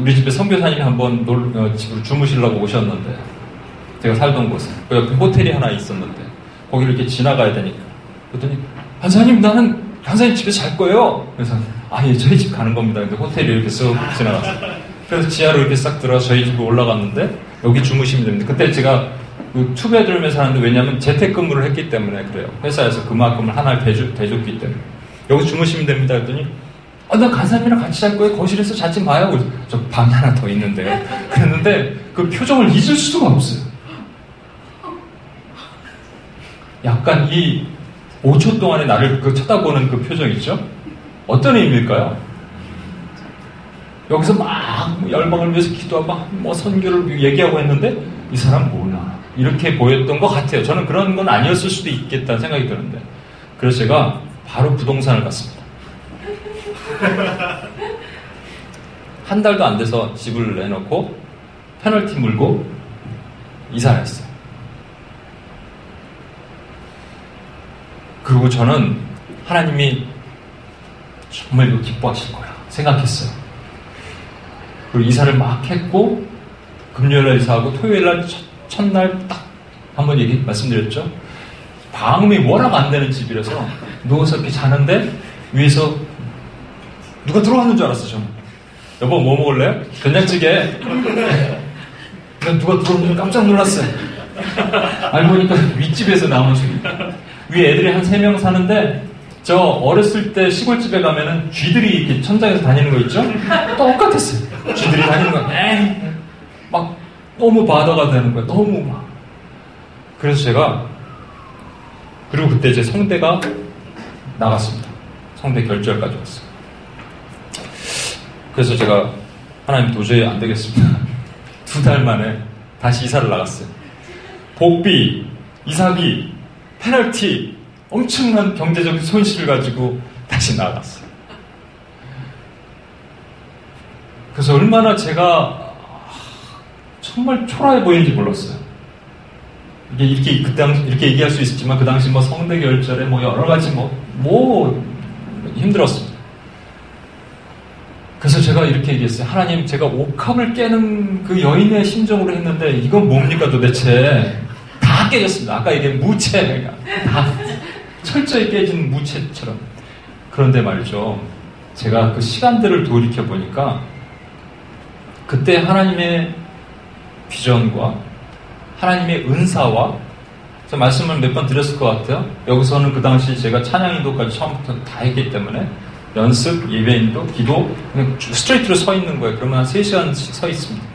우리 집에 선교사님이 한 번 어, 집으로 주무시려고 오셨는데, 제가 살던 곳에. 그 옆에 호텔이 하나 있었는데, 거기를 이렇게 지나가야 되니까. 그랬더니, 간사님, 나는 간사님 집에 잘 거예요. 그래서, 아, 예, 저희 집 가는 겁니다. 근데 호텔이 이렇게 쓱 지나갔어요. 그래서 지하로 이렇게 싹 들어가서 저희 집으로 올라갔는데, 여기 주무시면 됩니다. 그때 제가 그 투베드룸에 사는데, 왜냐면 재택근무를 했기 때문에 그래요. 회사에서 그만큼을 하나 대줬기 때문에. 여기서 주무시면 됩니다. 그랬더니 아, 나 간 사람이랑 같이 잘 거예요. 거실에서 잘 좀 봐요. 저 방이 하나 더 있는데요. 그랬는데 그 표정을 잊을 수가 없어요. 약간 이 오 초 동안에 나를 그 쳐다보는 그 표정 있죠? 어떤 의미일까요? 여기서 막 열방을 위해서 기도하고 막 뭐 선교를 얘기하고 했는데 이 사람 몰라. 이렇게 보였던 것 같아요. 저는 그런 건 아니었을 수도 있겠다는 생각이 드는데. 그래서 제가 바로 부동산을 갔습니다. 한 달도 안 돼서 집을 내놓고 페널티 물고 이사를 했어요. 그리고 저는 하나님이 정말 이거 기뻐하실 거야 생각했어요. 그리고 이사를 막 했고 금요일날 이사하고 토요일날 첫날 딱 한번 얘기 말씀드렸죠. 방음이 워낙 안 되는 집이라서 누워서 이렇게 자는데 위에서 누가 들어왔는 줄 알았어. 저는 여보 뭐 먹을래요? 된장찌개. 누가 들어오는지 깜짝 놀랐어요. 알고 보니까 윗집에서 나온 소리. 위에 애들이 한 세 명 사는데 저 어렸을 때 시골집에 가면은 쥐들이 이렇게 천장에서 다니는 거 있죠? 똑같았어요. 쥐들이 다니는 거. 에이 막 너무 바다가 되는 거야. 너무 막. 그래서 제가 그리고 그때 이제 성대가 나갔습니다. 성대 결절까지 왔어요. 그래서 제가 하나님 도저히 안 되겠습니다. 두 달 만에 다시 이사를 나갔어요. 복비, 이사비, 페널티, 엄청난 경제적인 손실을 가지고 다시 나갔어요. 그래서 얼마나 제가 정말 초라해 보이는지 몰랐어요. 이게 이렇게 그 당시 이렇게 얘기할 수 있었지만 그 당시 뭐 성대 결절에 뭐 여러 가지 뭐 뭐 힘들었습니다. 그래서 제가 이렇게 얘기했어요. 하나님, 제가 옥합을 깨는 그 여인의 심정으로 했는데 이건 뭡니까 도대체? 다 깨졌습니다. 아까 얘기한 무채가 다 철저히 깨진 무채처럼. 그런데 말이죠. 제가 그 시간들을 돌이켜 보니까 그때 하나님의 비전과 하나님의 은사와 제가 말씀을 몇 번 드렸을 것 같아요. 여기서는 그 당시 제가 찬양인도까지 처음부터 다 했기 때문에 연습, 예배인도, 기도 그냥 스트레이트로 서 있는 거예요. 그러면 한 세 시간씩 서 있습니다.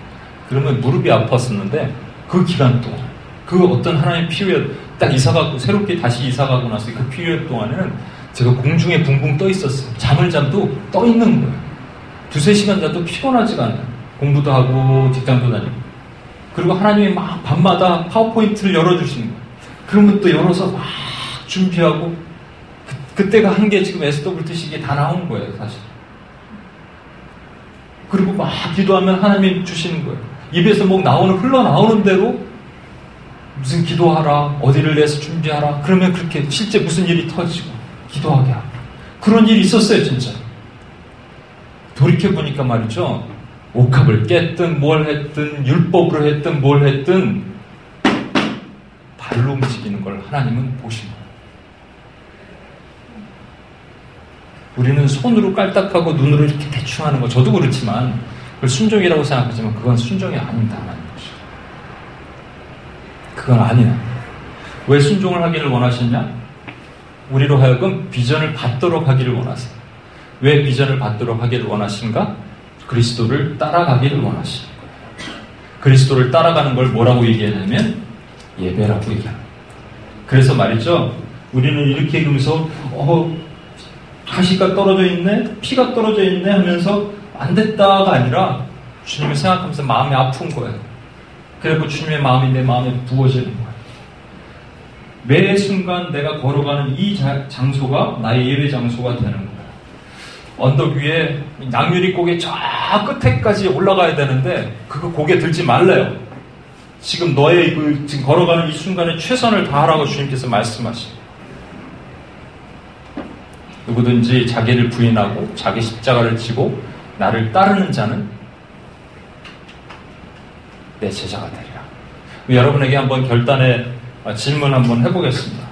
그러면 무릎이 아팠었는데 그 기간 동안 그 어떤 하나의 피로에 딱 이사가고 새롭게 다시 이사가고 나서 그 피로에 동안에는 제가 공중에 붕붕 떠 있었어요. 잠을 잠도 떠 있는 거예요. 두세 시간 자도 피곤하지가 않아요. 공부도 하고 직장도 다니고. 그리고 하나님이 막 밤마다 파워포인트를 열어주시는 거예요. 그러면 또 열어서 막 준비하고 그, 그때가 한 게 지금 에스더블유티씨 이게 다 나온 거예요. 사실. 그리고 막 기도하면 하나님이 주시는 거예요. 입에서 뭐 나오는 흘러나오는 대로 무슨 기도하라, 어디를 내서 준비하라. 그러면 그렇게 실제 무슨 일이 터지고 기도하게 하고 그런 일이 있었어요. 진짜 돌이켜보니까 말이죠. 옥합을 깼든 뭘 했든 율법으로 했든 뭘 했든 발로 움직이는 걸 하나님은 보시고 우리는 손으로 깔딱하고 눈으로 이렇게 대충 하는 거 저도 그렇지만 그걸 순종이라고 생각하지만 그건 순종이 아닙니다. 그건 아니야. 왜 순종을 하기를 원하시냐? 우리로 하여금 비전을 받도록 하기를 원하세요. 왜 비전을 받도록 하기를 원하신가? 그리스도를 따라가기를 원하시는 거예요. 그리스도를 따라가는 걸 뭐라고 얘기하냐면 예배라고 얘기합니다. 그래서 말이죠. 우리는 이렇게 얘기하면서 어, 가시가 떨어져 있네? 피가 떨어져 있네? 하면서 안 됐다가 아니라 주님을 생각하면서 마음이 아픈 거예요. 그리고 주님의 마음이 내 마음에 부어지는 거예요. 매 순간 내가 걸어가는 이 자, 장소가 나의 예배 장소가 되는 거예요. 언덕 위에 양유리 고개 저 끝에까지 올라가야 되는데 그거 고개 들지 말래요. 지금 너의 그 지금 걸어가는 이 순간에 최선을 다하라고 주님께서 말씀하시고 누구든지 자기를 부인하고 자기 십자가를 지고 나를 따르는 자는 내 제자가 되리라. 여러분에게 한번 결단의 질문 한번 해보겠습니다.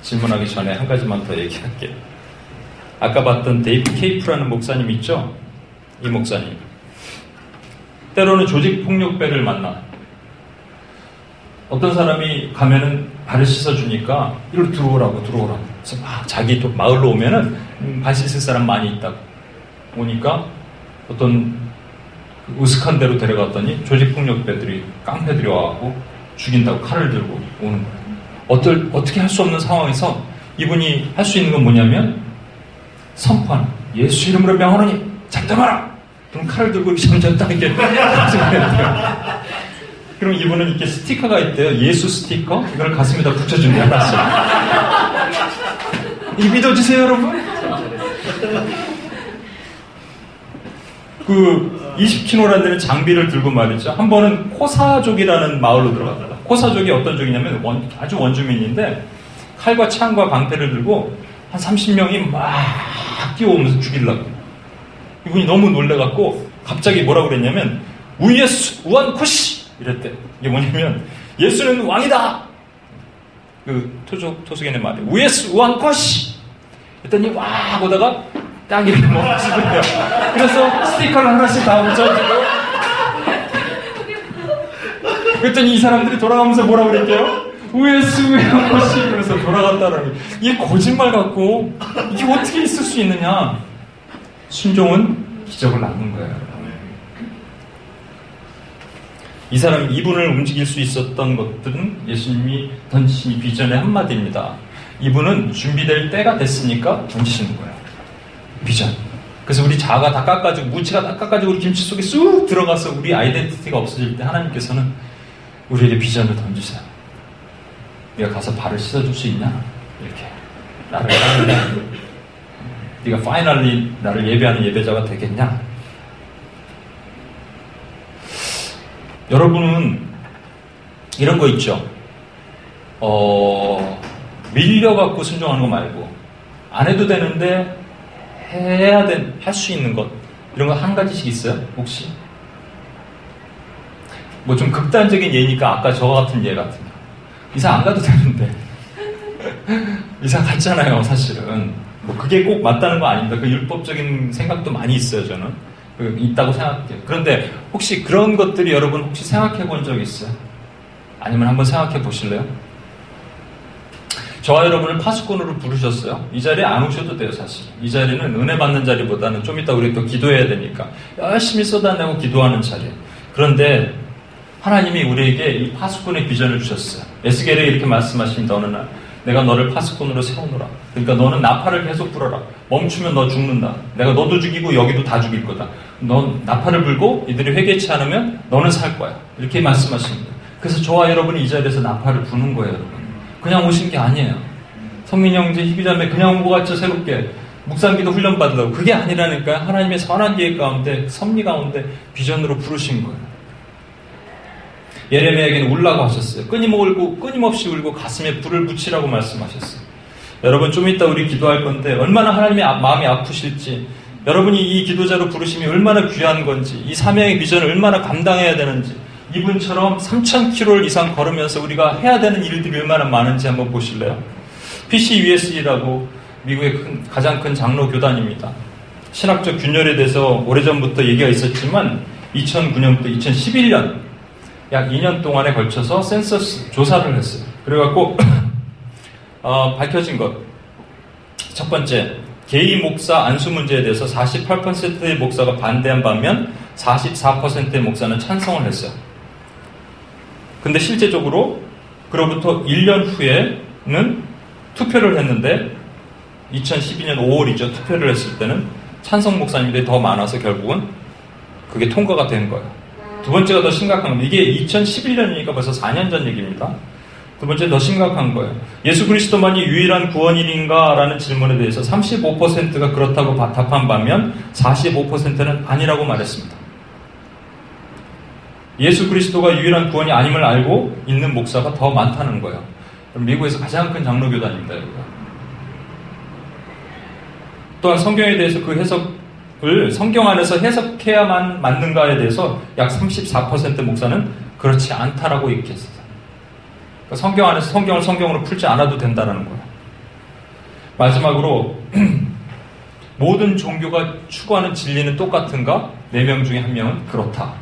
질문하기 전에 한 가지만 더 얘기할게요. 아까 봤던 데이브 케이프라는 목사님 있죠? 이 목사님. 때로는 조직폭력배를 만나 어떤 사람이 가면은 발을 씻어주니까 이리로 들어오라고 들어오라고 그래서 막 자기 또 마을로 오면은 음, 발 씻을 사람 많이 있다고 오니까 어떤 으슥한 데로 데려갔더니 조직폭력배들이 깡패들이 와갖고 죽인다고 칼을 들고 오는 거예요. 어떨, 어떻게 할 수 없는 상황에서 이분이 할 수 있는 건 뭐냐면 선포하는 예수 이름으로 명하노니 잠잠하라! 그럼 칼을 들고 점점 딱 이렇게 그럼 이분은 이렇게 스티커가 있대요. 예수 스티커? 이걸 가슴에다 붙여주는 게 알았어요. 믿어주세요 여러분. 그 이십 킬로그램이라는 데는 장비를 들고 말이죠. 한 번은 코사족이라는 마을로 들어갔다가 코사족이 어떤 족이냐면 원, 아주 원주민인데 칼과 창과 방패를 들고 한 삼십 명이 막 뛰어오면서 죽이려고 이분이 너무 놀래갖고 갑자기 뭐라고 그랬냐면 우예수 우한쿠시 이랬대. 이게 뭐냐면 예수는 왕이다. 그 토족, 토속인의 말이 우예수 우한쿠시 했더니 와 하고다가 딱 이렇게 멈추고 요. 그래서 스티커를 하나씩 다 붙여주고 그랬더니 이 사람들이 돌아가면서 뭐라고 그랬대요? 우에스 우에한것이 그래서 돌아갔다라는 이게 거짓말 같고 이게 어떻게 있을 수 있느냐. 순종은 기적을 낳는 거예요. 이 사람 이분을 움직일 수 있었던 것들은 예수님이 던지신 비전의 한마디입니다. 이분은 준비될 때가 됐으니까 던지시는 거예요. 비전. 그래서 우리 자아가 다 깎아지고 무치가 다 깎아지고 우리 김치 속에 쑥 들어가서 우리 아이덴티티가 없어질 때 하나님께서는 우리에게 비전을 던지세요. 네가 가서 발을 씻어줄 수 있냐? 이렇게 나를 네가 파이널리 나를 예배하는 예배자가 되겠냐? 여러분은 이런 거 있죠. 어, 밀려갖고 순종하는 거 말고 안 해도 되는데 해야 된, 할 수 있는 것 이런 거 한 가지씩 있어요? 혹시? 뭐 좀 극단적인 예니까 아까 저 같은 예 같은 이사 안 가도 되는데 이사 갔잖아요. 사실은 뭐 그게 꼭 맞다는 거 아닙니다. 그 율법적인 생각도 많이 있어요. 저는 그 있다고 생각해요. 그런데 혹시 그런 것들이 여러분 혹시 생각해 본 적 있어요? 아니면 한번 생각해 보실래요? 저와 여러분을 파수꾼으로 부르셨어요. 이 자리에 안 오셔도 돼요. 사실 이 자리는 은혜 받는 자리보다는 좀 이따 우리 또 기도해야 되니까 열심히 쏟아내고 기도하는 자리예요. 그런데 하나님이 우리에게 이 파수꾼의 비전을 주셨어요. 에스겔에 이렇게 말씀하십니다. 어느 날 내가 너를 파수꾼으로 세우노라. 그러니까 너는 나팔을 계속 불어라. 멈추면 너 죽는다. 내가 너도 죽이고 여기도 다 죽일 거다. 넌 나팔을 불고 이들이 회개치 않으면 너는 살 거야. 이렇게 말씀하십니다. 그래서 저와 여러분이 이 자리에서 나팔을 부는 거예요. 여러분 그냥 오신 게 아니에요. 성민이 형제, 희귀자매 그냥 온 것 같죠. 새롭게 묵상기도 훈련 받으려고. 그게 아니라니까요. 하나님의 선한 계획 가운데 섭리 가운데 비전으로 부르신 거예요. 예레미야에게는 울라고 하셨어요. 끊임없이, 끊임없이 울고 가슴에 불을 붙이라고 말씀하셨어요. 여러분 좀 이따 우리 기도할 건데 얼마나 하나님의 마음이 아프실지 여러분이 이 기도자로 부르심이 얼마나 귀한 건지 이 사명의 비전을 얼마나 감당해야 되는지 이분처럼 삼천 킬로미터 이상 걸으면서 우리가 해야 되는 일들이 얼마나 많은지 한번 보실래요? 피씨유에스라고 미국의 큰, 가장 큰 장로 교단입니다. 신학적 균열에 대해서 오래전부터 얘기가 있었지만 이천구 년부터 이천십일 년 약 이 년 동안에 걸쳐서 센서스 조사를 했어요. 그래갖고 어, 밝혀진 것 첫 번째, 게이 목사 안수 문제에 대해서 사십팔 퍼센트의 목사가 반대한 반면 사십사 퍼센트의 목사는 찬성을 했어요. 근데 실제적으로 그로부터 일 년 후에는 투표를 했는데 이천십이 년 오월이죠. 투표를 했을 때는 찬성 목사님들이 더 많아서 결국은 그게 통과가 된 거예요. 두 번째가 더 심각한 겁니다. 이게 이천십일 년이니까 벌써 사 년 전 얘기입니다. 두 번째 더 심각한 거예요. 예수 그리스도만이 유일한 구원인인가라는 질문에 대해서 삼십오 퍼센트가 그렇다고 답한 반면 사십오 퍼센트는 아니라고 말했습니다. 예수 그리스도가 유일한 구원이 아님을 알고 있는 목사가 더 많다는 거예요. 미국에서 가장 큰 장로교단입니다. 또한 성경에 대해서 그 해석을 성경 안에서 해석해야만 맞는가에 대해서 약 삼십사 퍼센트 목사는 그렇지 않다라고 얘기했어요. 그러니까 성경 안에서 성경을 성경으로 풀지 않아도 된다는 거예요. 마지막으로 모든 종교가 추구하는 진리는 똑같은가? 네 명 중에 한 명은 그렇다.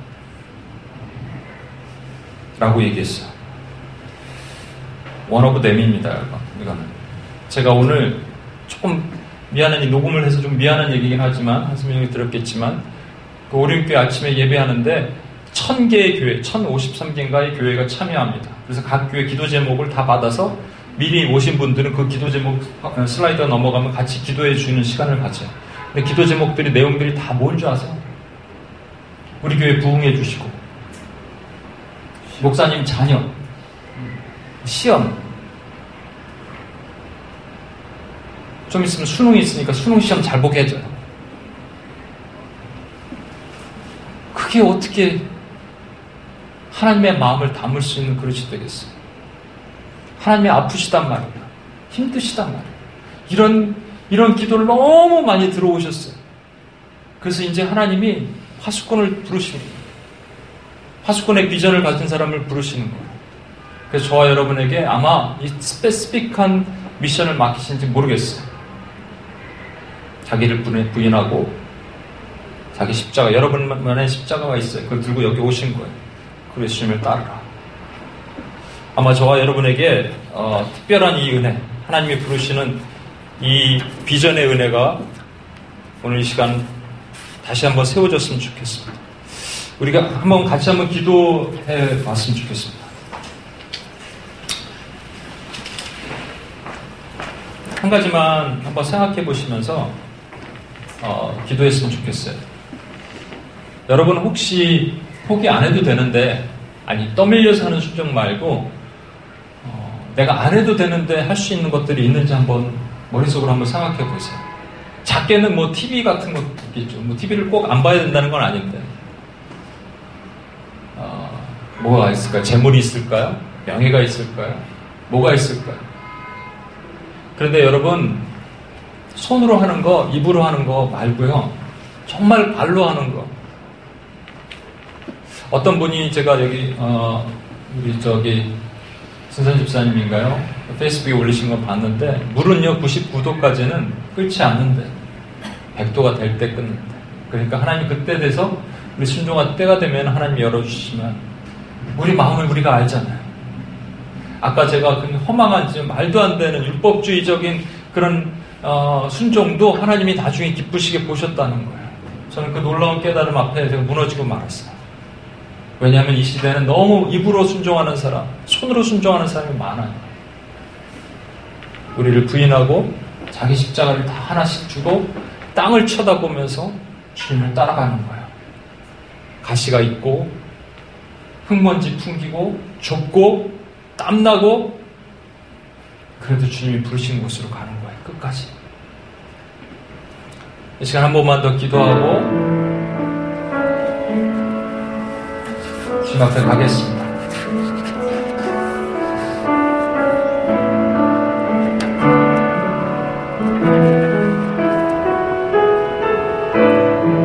라고 얘기했어요. One of them입니다, 여러분. 이거는. 제가 오늘 조금 미안하니 녹음을 해서 좀 미안한 얘기긴 하지만, 한숨이 형이 들었겠지만, 그 오륜교회 아침에 예배하는데 천 개의 교회, 천오십삼 개인가의 교회가 참여합니다. 그래서 각 교회 기도 제목을 다 받아서 미리 오신 분들은 그 기도 제목 슬라이드가 넘어가면 같이 기도해 주는 시간을 가져요. 근데 기도 제목들이, 내용들이 다 뭔 줄 아세요? 우리 교회 부흥해 주시고, 목사님 자녀, 시험, 좀 있으면 수능이 있으니까 수능 시험 잘 보게 해줘요. 그게 어떻게 하나님의 마음을 담을 수 있는 그릇이 되겠어요? 하나님이 아프시단 말이에요. 힘드시단 말이에요. 이런, 이런 기도를 너무 많이 들어오셨어요. 그래서 이제 하나님이 파수꾼을 부르시는 거예요. 파수꾼의 비전을 가진 사람을 부르시는 거예요. 그래서 저와 여러분에게 아마 이 스페시픽한 미션을 맡기신지 모르겠어요. 자기를 부인하고 자기 십자가, 여러분만의 십자가가 있어요. 그걸 들고 여기 오신 거예요. 그리고 예수님을 따르라. 아마 저와 여러분에게 어, 특별한 이 은혜, 하나님이 부르시는 이 비전의 은혜가 오늘 이 시간 다시 한번 세워졌으면 좋겠습니다. 우리가 한번 같이 한번 기도해 봤으면 좋겠습니다. 한 가지만 한번 생각해 보시면서 어, 기도했으면 좋겠어요. 여러분 혹시 포기 안 해도 되는데, 아니 떠밀려서 하는 수정 말고 어, 내가 안 해도 되는데 할 수 있는 것들이 있는지 한번 머릿속으로 한번 생각해 보세요. 작게는 뭐 티비 같은 것도 있겠죠. 뭐 티비를 꼭 안 봐야 된다는 건 아닌데 어, 뭐가 있을까요? 재물이 있을까요? 명예가 있을까요? 뭐가 있을까요? 그런데 여러분, 손으로 하는 거, 입으로 하는 거 말고요, 정말 발로 하는 거. 어떤 분이, 제가 여기 어, 우리 저기 순선 집사님인가요? 페이스북에 올리신 거 봤는데, 물은요 구십구 도까지는 끓지 않는데 백 도가 될 때 끓는데, 그러니까 하나님 그때 돼서 우리 순종할 때가 되면 하나님이 열어주시면, 우리 마음을 우리가 알잖아요. 아까 제가 그 허망한, 지금 말도 안 되는 율법주의적인 그런 어, 순종도 하나님이 나중에 기쁘시게 보셨다는 거예요. 저는 그 놀라운 깨달음 앞에 제가 무너지고 말았어요. 왜냐하면 이 시대는 너무 입으로 순종하는 사람, 손으로 순종하는 사람이 많아요. 우리를 부인하고 자기 십자가를 다 하나씩 주고 땅을 쳐다보면서 주님을 따라가는 거예요. 가시가 있고 흙먼지 풍기고 좁고 땀나고, 그래도 주님이 부르신 곳으로 가는 거예요. 끝까지. 이 시간 한 번만 더 기도하고 주님 앞에 가겠습니다.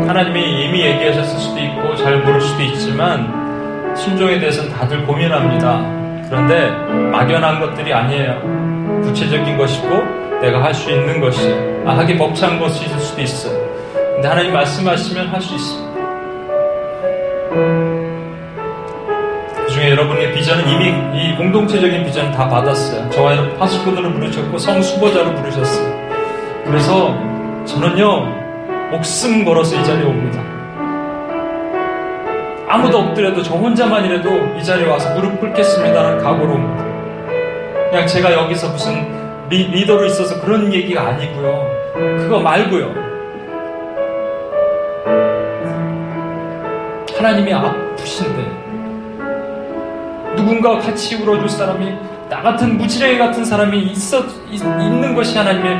하나님이 이미 얘기하셨을 수도 있고 잘 모를 수도 있지만, 순종에 대해서는 다들 고민합니다. 그런데 막연한 것들이 아니에요. 구체적인 것이고 내가 할 수 있는 것이, 아, 하기 벅찬 것이 있을 수도 있어요. 근데 하나님 말씀하시면 할 수 있습니다. 그중에 여러분의 비전은, 이미 이 공동체적인 비전은 다 받았어요. 저와 여러분 파수꾼으로 부르셨고 성수보자로 부르셨어요. 그래서 저는요 목숨 걸어서 이 자리에 옵니다. 아무도 없더라도 저 혼자만이라도 이 자리에 와서 무릎 꿇겠습니다라는 각오로 옵니다. 그냥 제가 여기서 무슨 리, 리더로 있어서 그런 얘기가 아니고요. 그거 말고요. 하나님이 아프신데 누군가 같이 울어줄 사람이, 나 같은 무지랭이 같은 사람이 있어, 있, 있는 것이 하나님의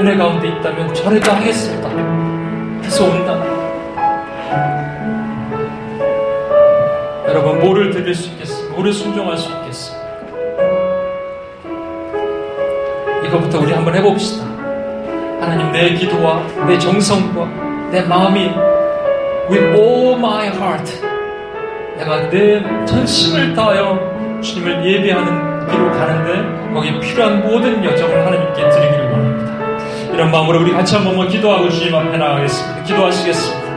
은혜 가운데 있다면 저라도 하겠습니다. 그래서 온다. 여러분, 뭐를 드릴 수 있겠어요? 뭐를 순종할 수 있겠어요? 이거부터 우리 한번 해봅시다. 하나님, 내 기도와 내 정성과 내 마음이, with all my heart, 내가 내 전심을 다하여 주님을 예배하는 길로 가는데 거기에 필요한 모든 여정을 하나님께 드리기를 원합니다. 이런 마음으로 우리 같이 한번 기도하고 주님 앞에 나가겠습니다. 기도하시겠습니다.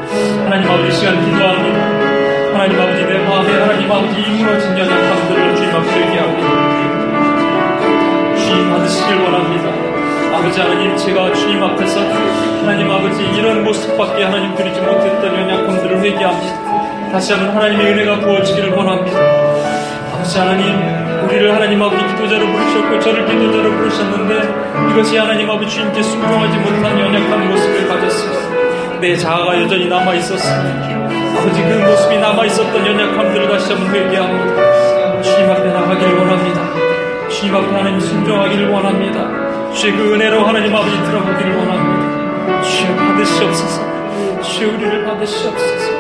하나님 아버지, 시간 기도합니다. 하나님 아버지, 내 마음에, 하나님 아버지, 이 무너진 여정 가운데를 주님 앞에 얘기합니다. 받으시길 원합니다. 아버지 하나님, 제가 주님 앞에서 하나님 아버지 이런 모습밖에 하나님 드리지 못했던 연약함들을 회개합니다. 다시 한번 하나님의 은혜가 부어지기를 원합니다. 아버지 하나님, 우리를 하나님 아버지 기도자로 부르셨고 저를 기도자로 부르셨는데 이것이 하나님 아버지 주님께 순종하지 못한 연약한 모습을 가졌습니다. 내 자아가 여전히 남아있었습니다. 아버지 그 모습이 남아있었던 연약함들을 다시 한번 회개합니다. 주님 앞에 나가기를 원합니다. 주님 앞에 하나님 순종하기를 원합니다. 주의 그 은혜로 하나님 아버지 들어보기를 원합니다. 주여 받으시옵소서. 주여 우리를 받으시옵소서.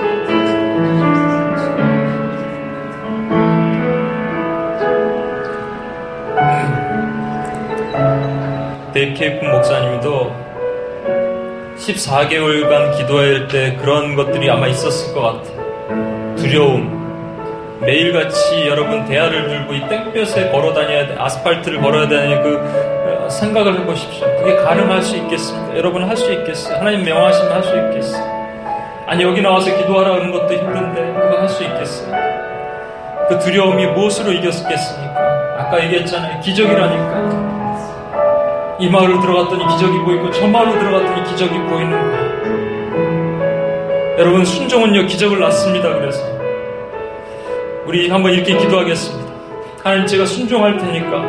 데이브 케이프 목사님도 십사 개월간 기도할 때 그런 것들이 아마 있었을 것 같아요. 두려움, 매일같이 여러분 대야를 들고 이 땡볕에 걸어다녀야 돼, 아스팔트를 걸어야 되는 그 생각을 해보십시오. 그게 가능할 수 있겠습니까? 여러분 할 수 있겠어요? 하나님 명하시면 할 수 있겠어요? 아니 여기 나와서 기도하라 하는 것도 힘든데 그거 할 수 있겠어요? 그 두려움이 무엇으로 이겼겠습니까? 아까 얘기했잖아요. 기적이라니까. 이 마을로 들어갔더니 기적이 보이고 저 마을로 들어갔더니 기적이 보이는 거예요. 여러분 순종은요 기적을 낳습니다. 그래서 우리 한번 이렇게 기도하겠습니다. 하나님, 제가 순종할 테니까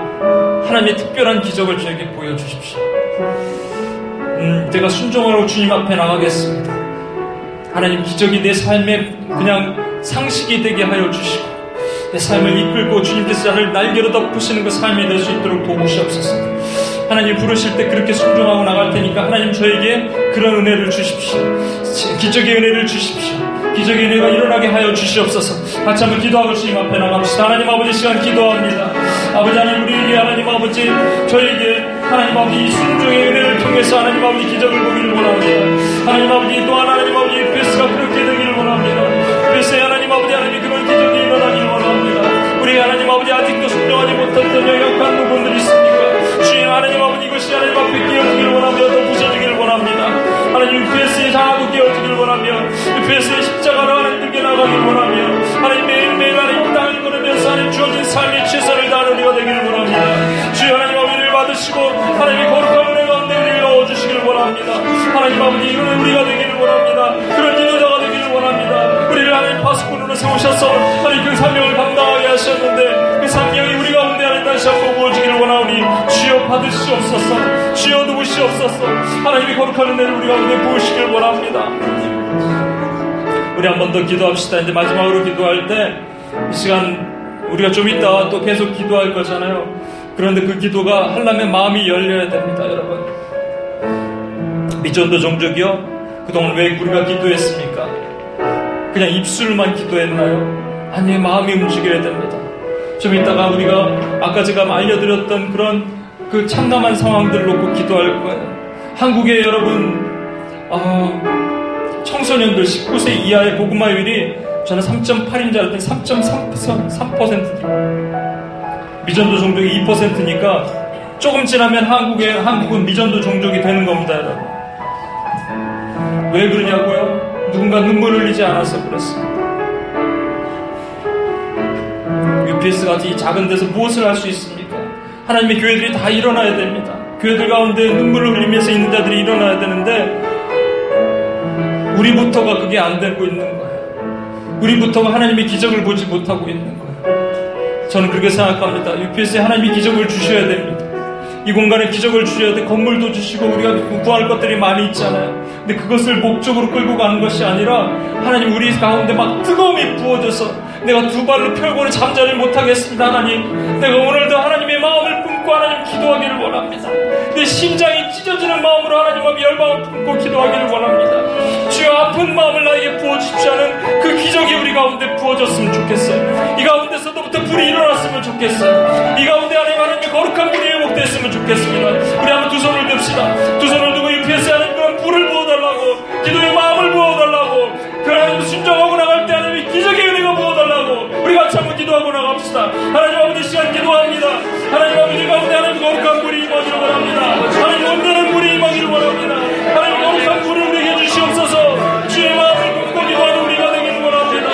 하나님의 특별한 기적을 저에게 보여주십시오. 음, 제가 순종하고 주님 앞에 나가겠습니다. 하나님, 기적이 내 삶에 그냥 상식이 되게 하여 주시고 내 삶을 이끌고 주님께서 나를 날개로 덮으시는 그 삶이 될 수 있도록 도우시옵소서. 하나님 부르실 때 그렇게 순종하고 나갈 테니까 하나님 저에게 그런 은혜를 주십시오. 기적의 은혜를 주십시오. 기적의 은혜가 일어나게 하여 주시옵소서. 같이 한번 기도하고 주님 앞에 나갑시다. 하나님 아버지 시간 기도합니다. 아버지 하나님, 우리에게 하나님 아버지 저에게 하나님 아버지 이 순종의 은혜를 통해서 하나님 아버지 기적을 보기를 원합니다. 하나님 아버지 또한 하나님 아버지 베스가 그렇게 되기를 원합니다. 베스에 하나님 아버지 하나님 그런 기적이 일어나기를 원합니다. 우리 하나님 아버지 아직도 순종하지 못했던 영역한 부분들이 있습니까? 주님 하나님 아버지 이것이 하나님 앞에 깨어지기를 원하며 더 부서지기를 원합니다. 하나님 유피에스에 향하고 깨어지기를 원하며 유피에스에 십자가로 하나님께 나가기를 원하며 하나님 매일매일 하나님 이 땅을 걸으면서 하나님 주어진 삶의 최선을 다하는 이가 되기를 원합니다. 주여 하나님 아버지를 받으시고 하나님의 거룩한 은혜 가운데 우리를 넣어주시기를 원합니다. 하나님 아버지 이런 우리가 되기를 원합니다. 그런 기도자가 되기를 원합니다. 우리를 하나님 파수꾼으로 세우셔서 하나님 그 사명을 감당하게 하셨는데 그 사명이 우리 가운데 하나님 다시 한번 부어지기를 원하오니 주여 받으시옵소서. 주여 도우시옵소서. 하나님이 거룩한 은혜를 우리 가운데 부으시길 원합니다. 우리 한 번 더 기도합시다. 이제 마지막으로 기도할 때 이 시간 우리가 좀 이따 또 계속 기도할 거잖아요. 그런데 그 기도가 하려면 마음이 열려야 됩니다. 여러분 미전도 종족이요, 그동안 왜 우리가 기도했습니까? 그냥 입술만 기도했나요? 아니, 마음이 움직여야 됩니다. 좀 이따가 우리가 아까 제가 알려드렸던 그런 그 참담한 상황들을 놓고 기도할 거예요. 한국의 여러분 어, 청소년들 십구 세 이하의 복음화율이 저는 삼 점 팔인 줄 알았더니 삼 점 삼 퍼센트, 미전도 종족이 이 퍼센트니까 조금 지나면 한국에, 한국은 미전도 종족이 되는 겁니다. 여러분 왜 그러냐고요? 누군가 눈물 흘리지 않아서 그랬습니다. 유피에스 같은 이 작은 데서 무엇을 할 수 있습니까? 하나님의 교회들이 다 일어나야 됩니다. 교회들 가운데 눈물을 흘리면서 있는 자들이 일어나야 되는데 우리부터가 그게 안 되고 있는 거예요. 우리부터가 하나님의 기적을 보지 못하고 있는 거예요. 저는 그렇게 생각합니다. 유피에스에 하나님이 기적을 주셔야 됩니다. 이 공간에 기적을 주셔야 돼. 건물도 주시고 우리가 구할 것들이 많이 있잖아요. 근데 그것을 목적으로 끌고 가는 것이 아니라 하나님 우리 가운데 막 뜨거움이 부어져서 내가 두 발로 펴고는 잠자리를 못하겠습니다. 하나님, 내가 오늘도 하나님의 마음을 품고 하나님 기도하기를 원합니다. 내 심장이 찢어지는 마음으로 하나님 앞에 열망을 품고 기도하기를 원합니다. 주여 아픈 마음을 나에게 부어주십시오 하는 그 기적이 우리 가운데 부어졌으면 좋겠어요. 이 가운데서부터 불이 일어났으면 좋겠어요. 이 가운데 하나님 하나님의 거룩한 불이 회복됐으면 좋겠습니다. 우리 한번 두 손을 듭시다. 두 손을 두고 유피에스에 하나님 그런 불을 부어달라고, 기도의 마음을 부어달라고, 그러나 순종하고 나갈 때 하나님의 기적의 은혜가 부어달라고 우리 같이 한번 기도하고 나갑시다. 하나님 아버지 시간 기도합니다. 하나님 아버지 가운데 하나님 거룩한 물이 임하기를 원합니다. 하나님 온전한 물이 임하기를 원합니다. 하나님 거룩한 물을 우리에게 주시옵소서. 주의 마음을 품고 기도하는 우리가 되기를 원합니다.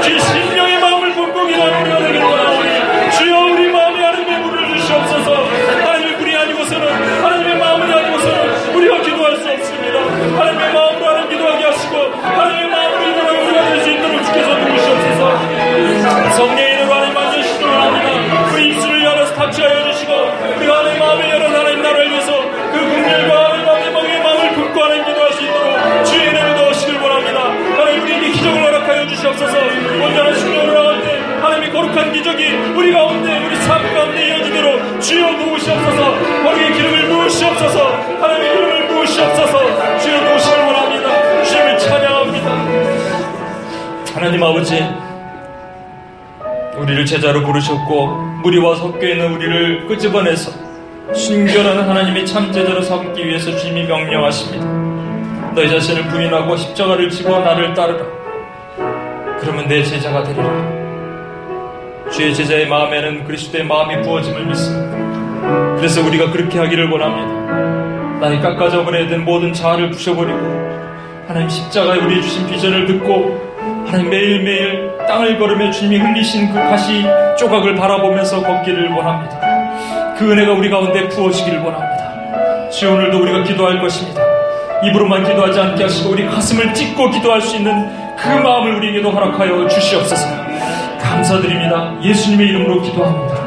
주의 심령의 마음을 품고 기도하는 우리가 되기를 원합니다. 주여 우리 마음에 하나님의 물을 주시옵소서. 하나님의 물이 아니고 주시옵소서. 온전한 신령으로 나올 때 하나님의 거룩한 기적이 우리 가운데, 우리 삶 가운데 이어지도록 주여 도우시옵소서. 거기에 기름을 부으시옵소서. 하나님의 기름을 부으시옵소서. 주여 도우시길 원합니다. 주님을 찬양합니다. 하나님 아버지, 우리를 제자로 부르셨고 무리와 섞여 있는 우리를 끄집어내서 순결한 하나님의 참 제자로 삼기 위해서 주님이 명령하십니다. 너희 자신을 부인하고 십자가를 지고 나를 따르라. 그러면 내 제자가 되리라. 주의 제자의 마음에는 그리스도의 마음이 부어짐을 믿습니다. 그래서 우리가 그렇게 하기를 원합니다. 나의 깎아져 버려야 된 모든 자아를 부셔버리고 하나님 십자가에 우리 주신 비전을 듣고 하나님 매일매일 땅을 걸으며 주님이 흘리신 그 가시 조각을 바라보면서 걷기를 원합니다. 그 은혜가 우리 가운데 부어지기를 원합니다. 주여, 오늘도 우리가 기도할 것입니다. 입으로만 기도하지 않게 하시고 우리 가슴을 찢고 기도할 수 있는 그 마음을 우리에게도 허락하여 주시옵소서. 감사드립니다. 예수님의 이름으로 기도합니다.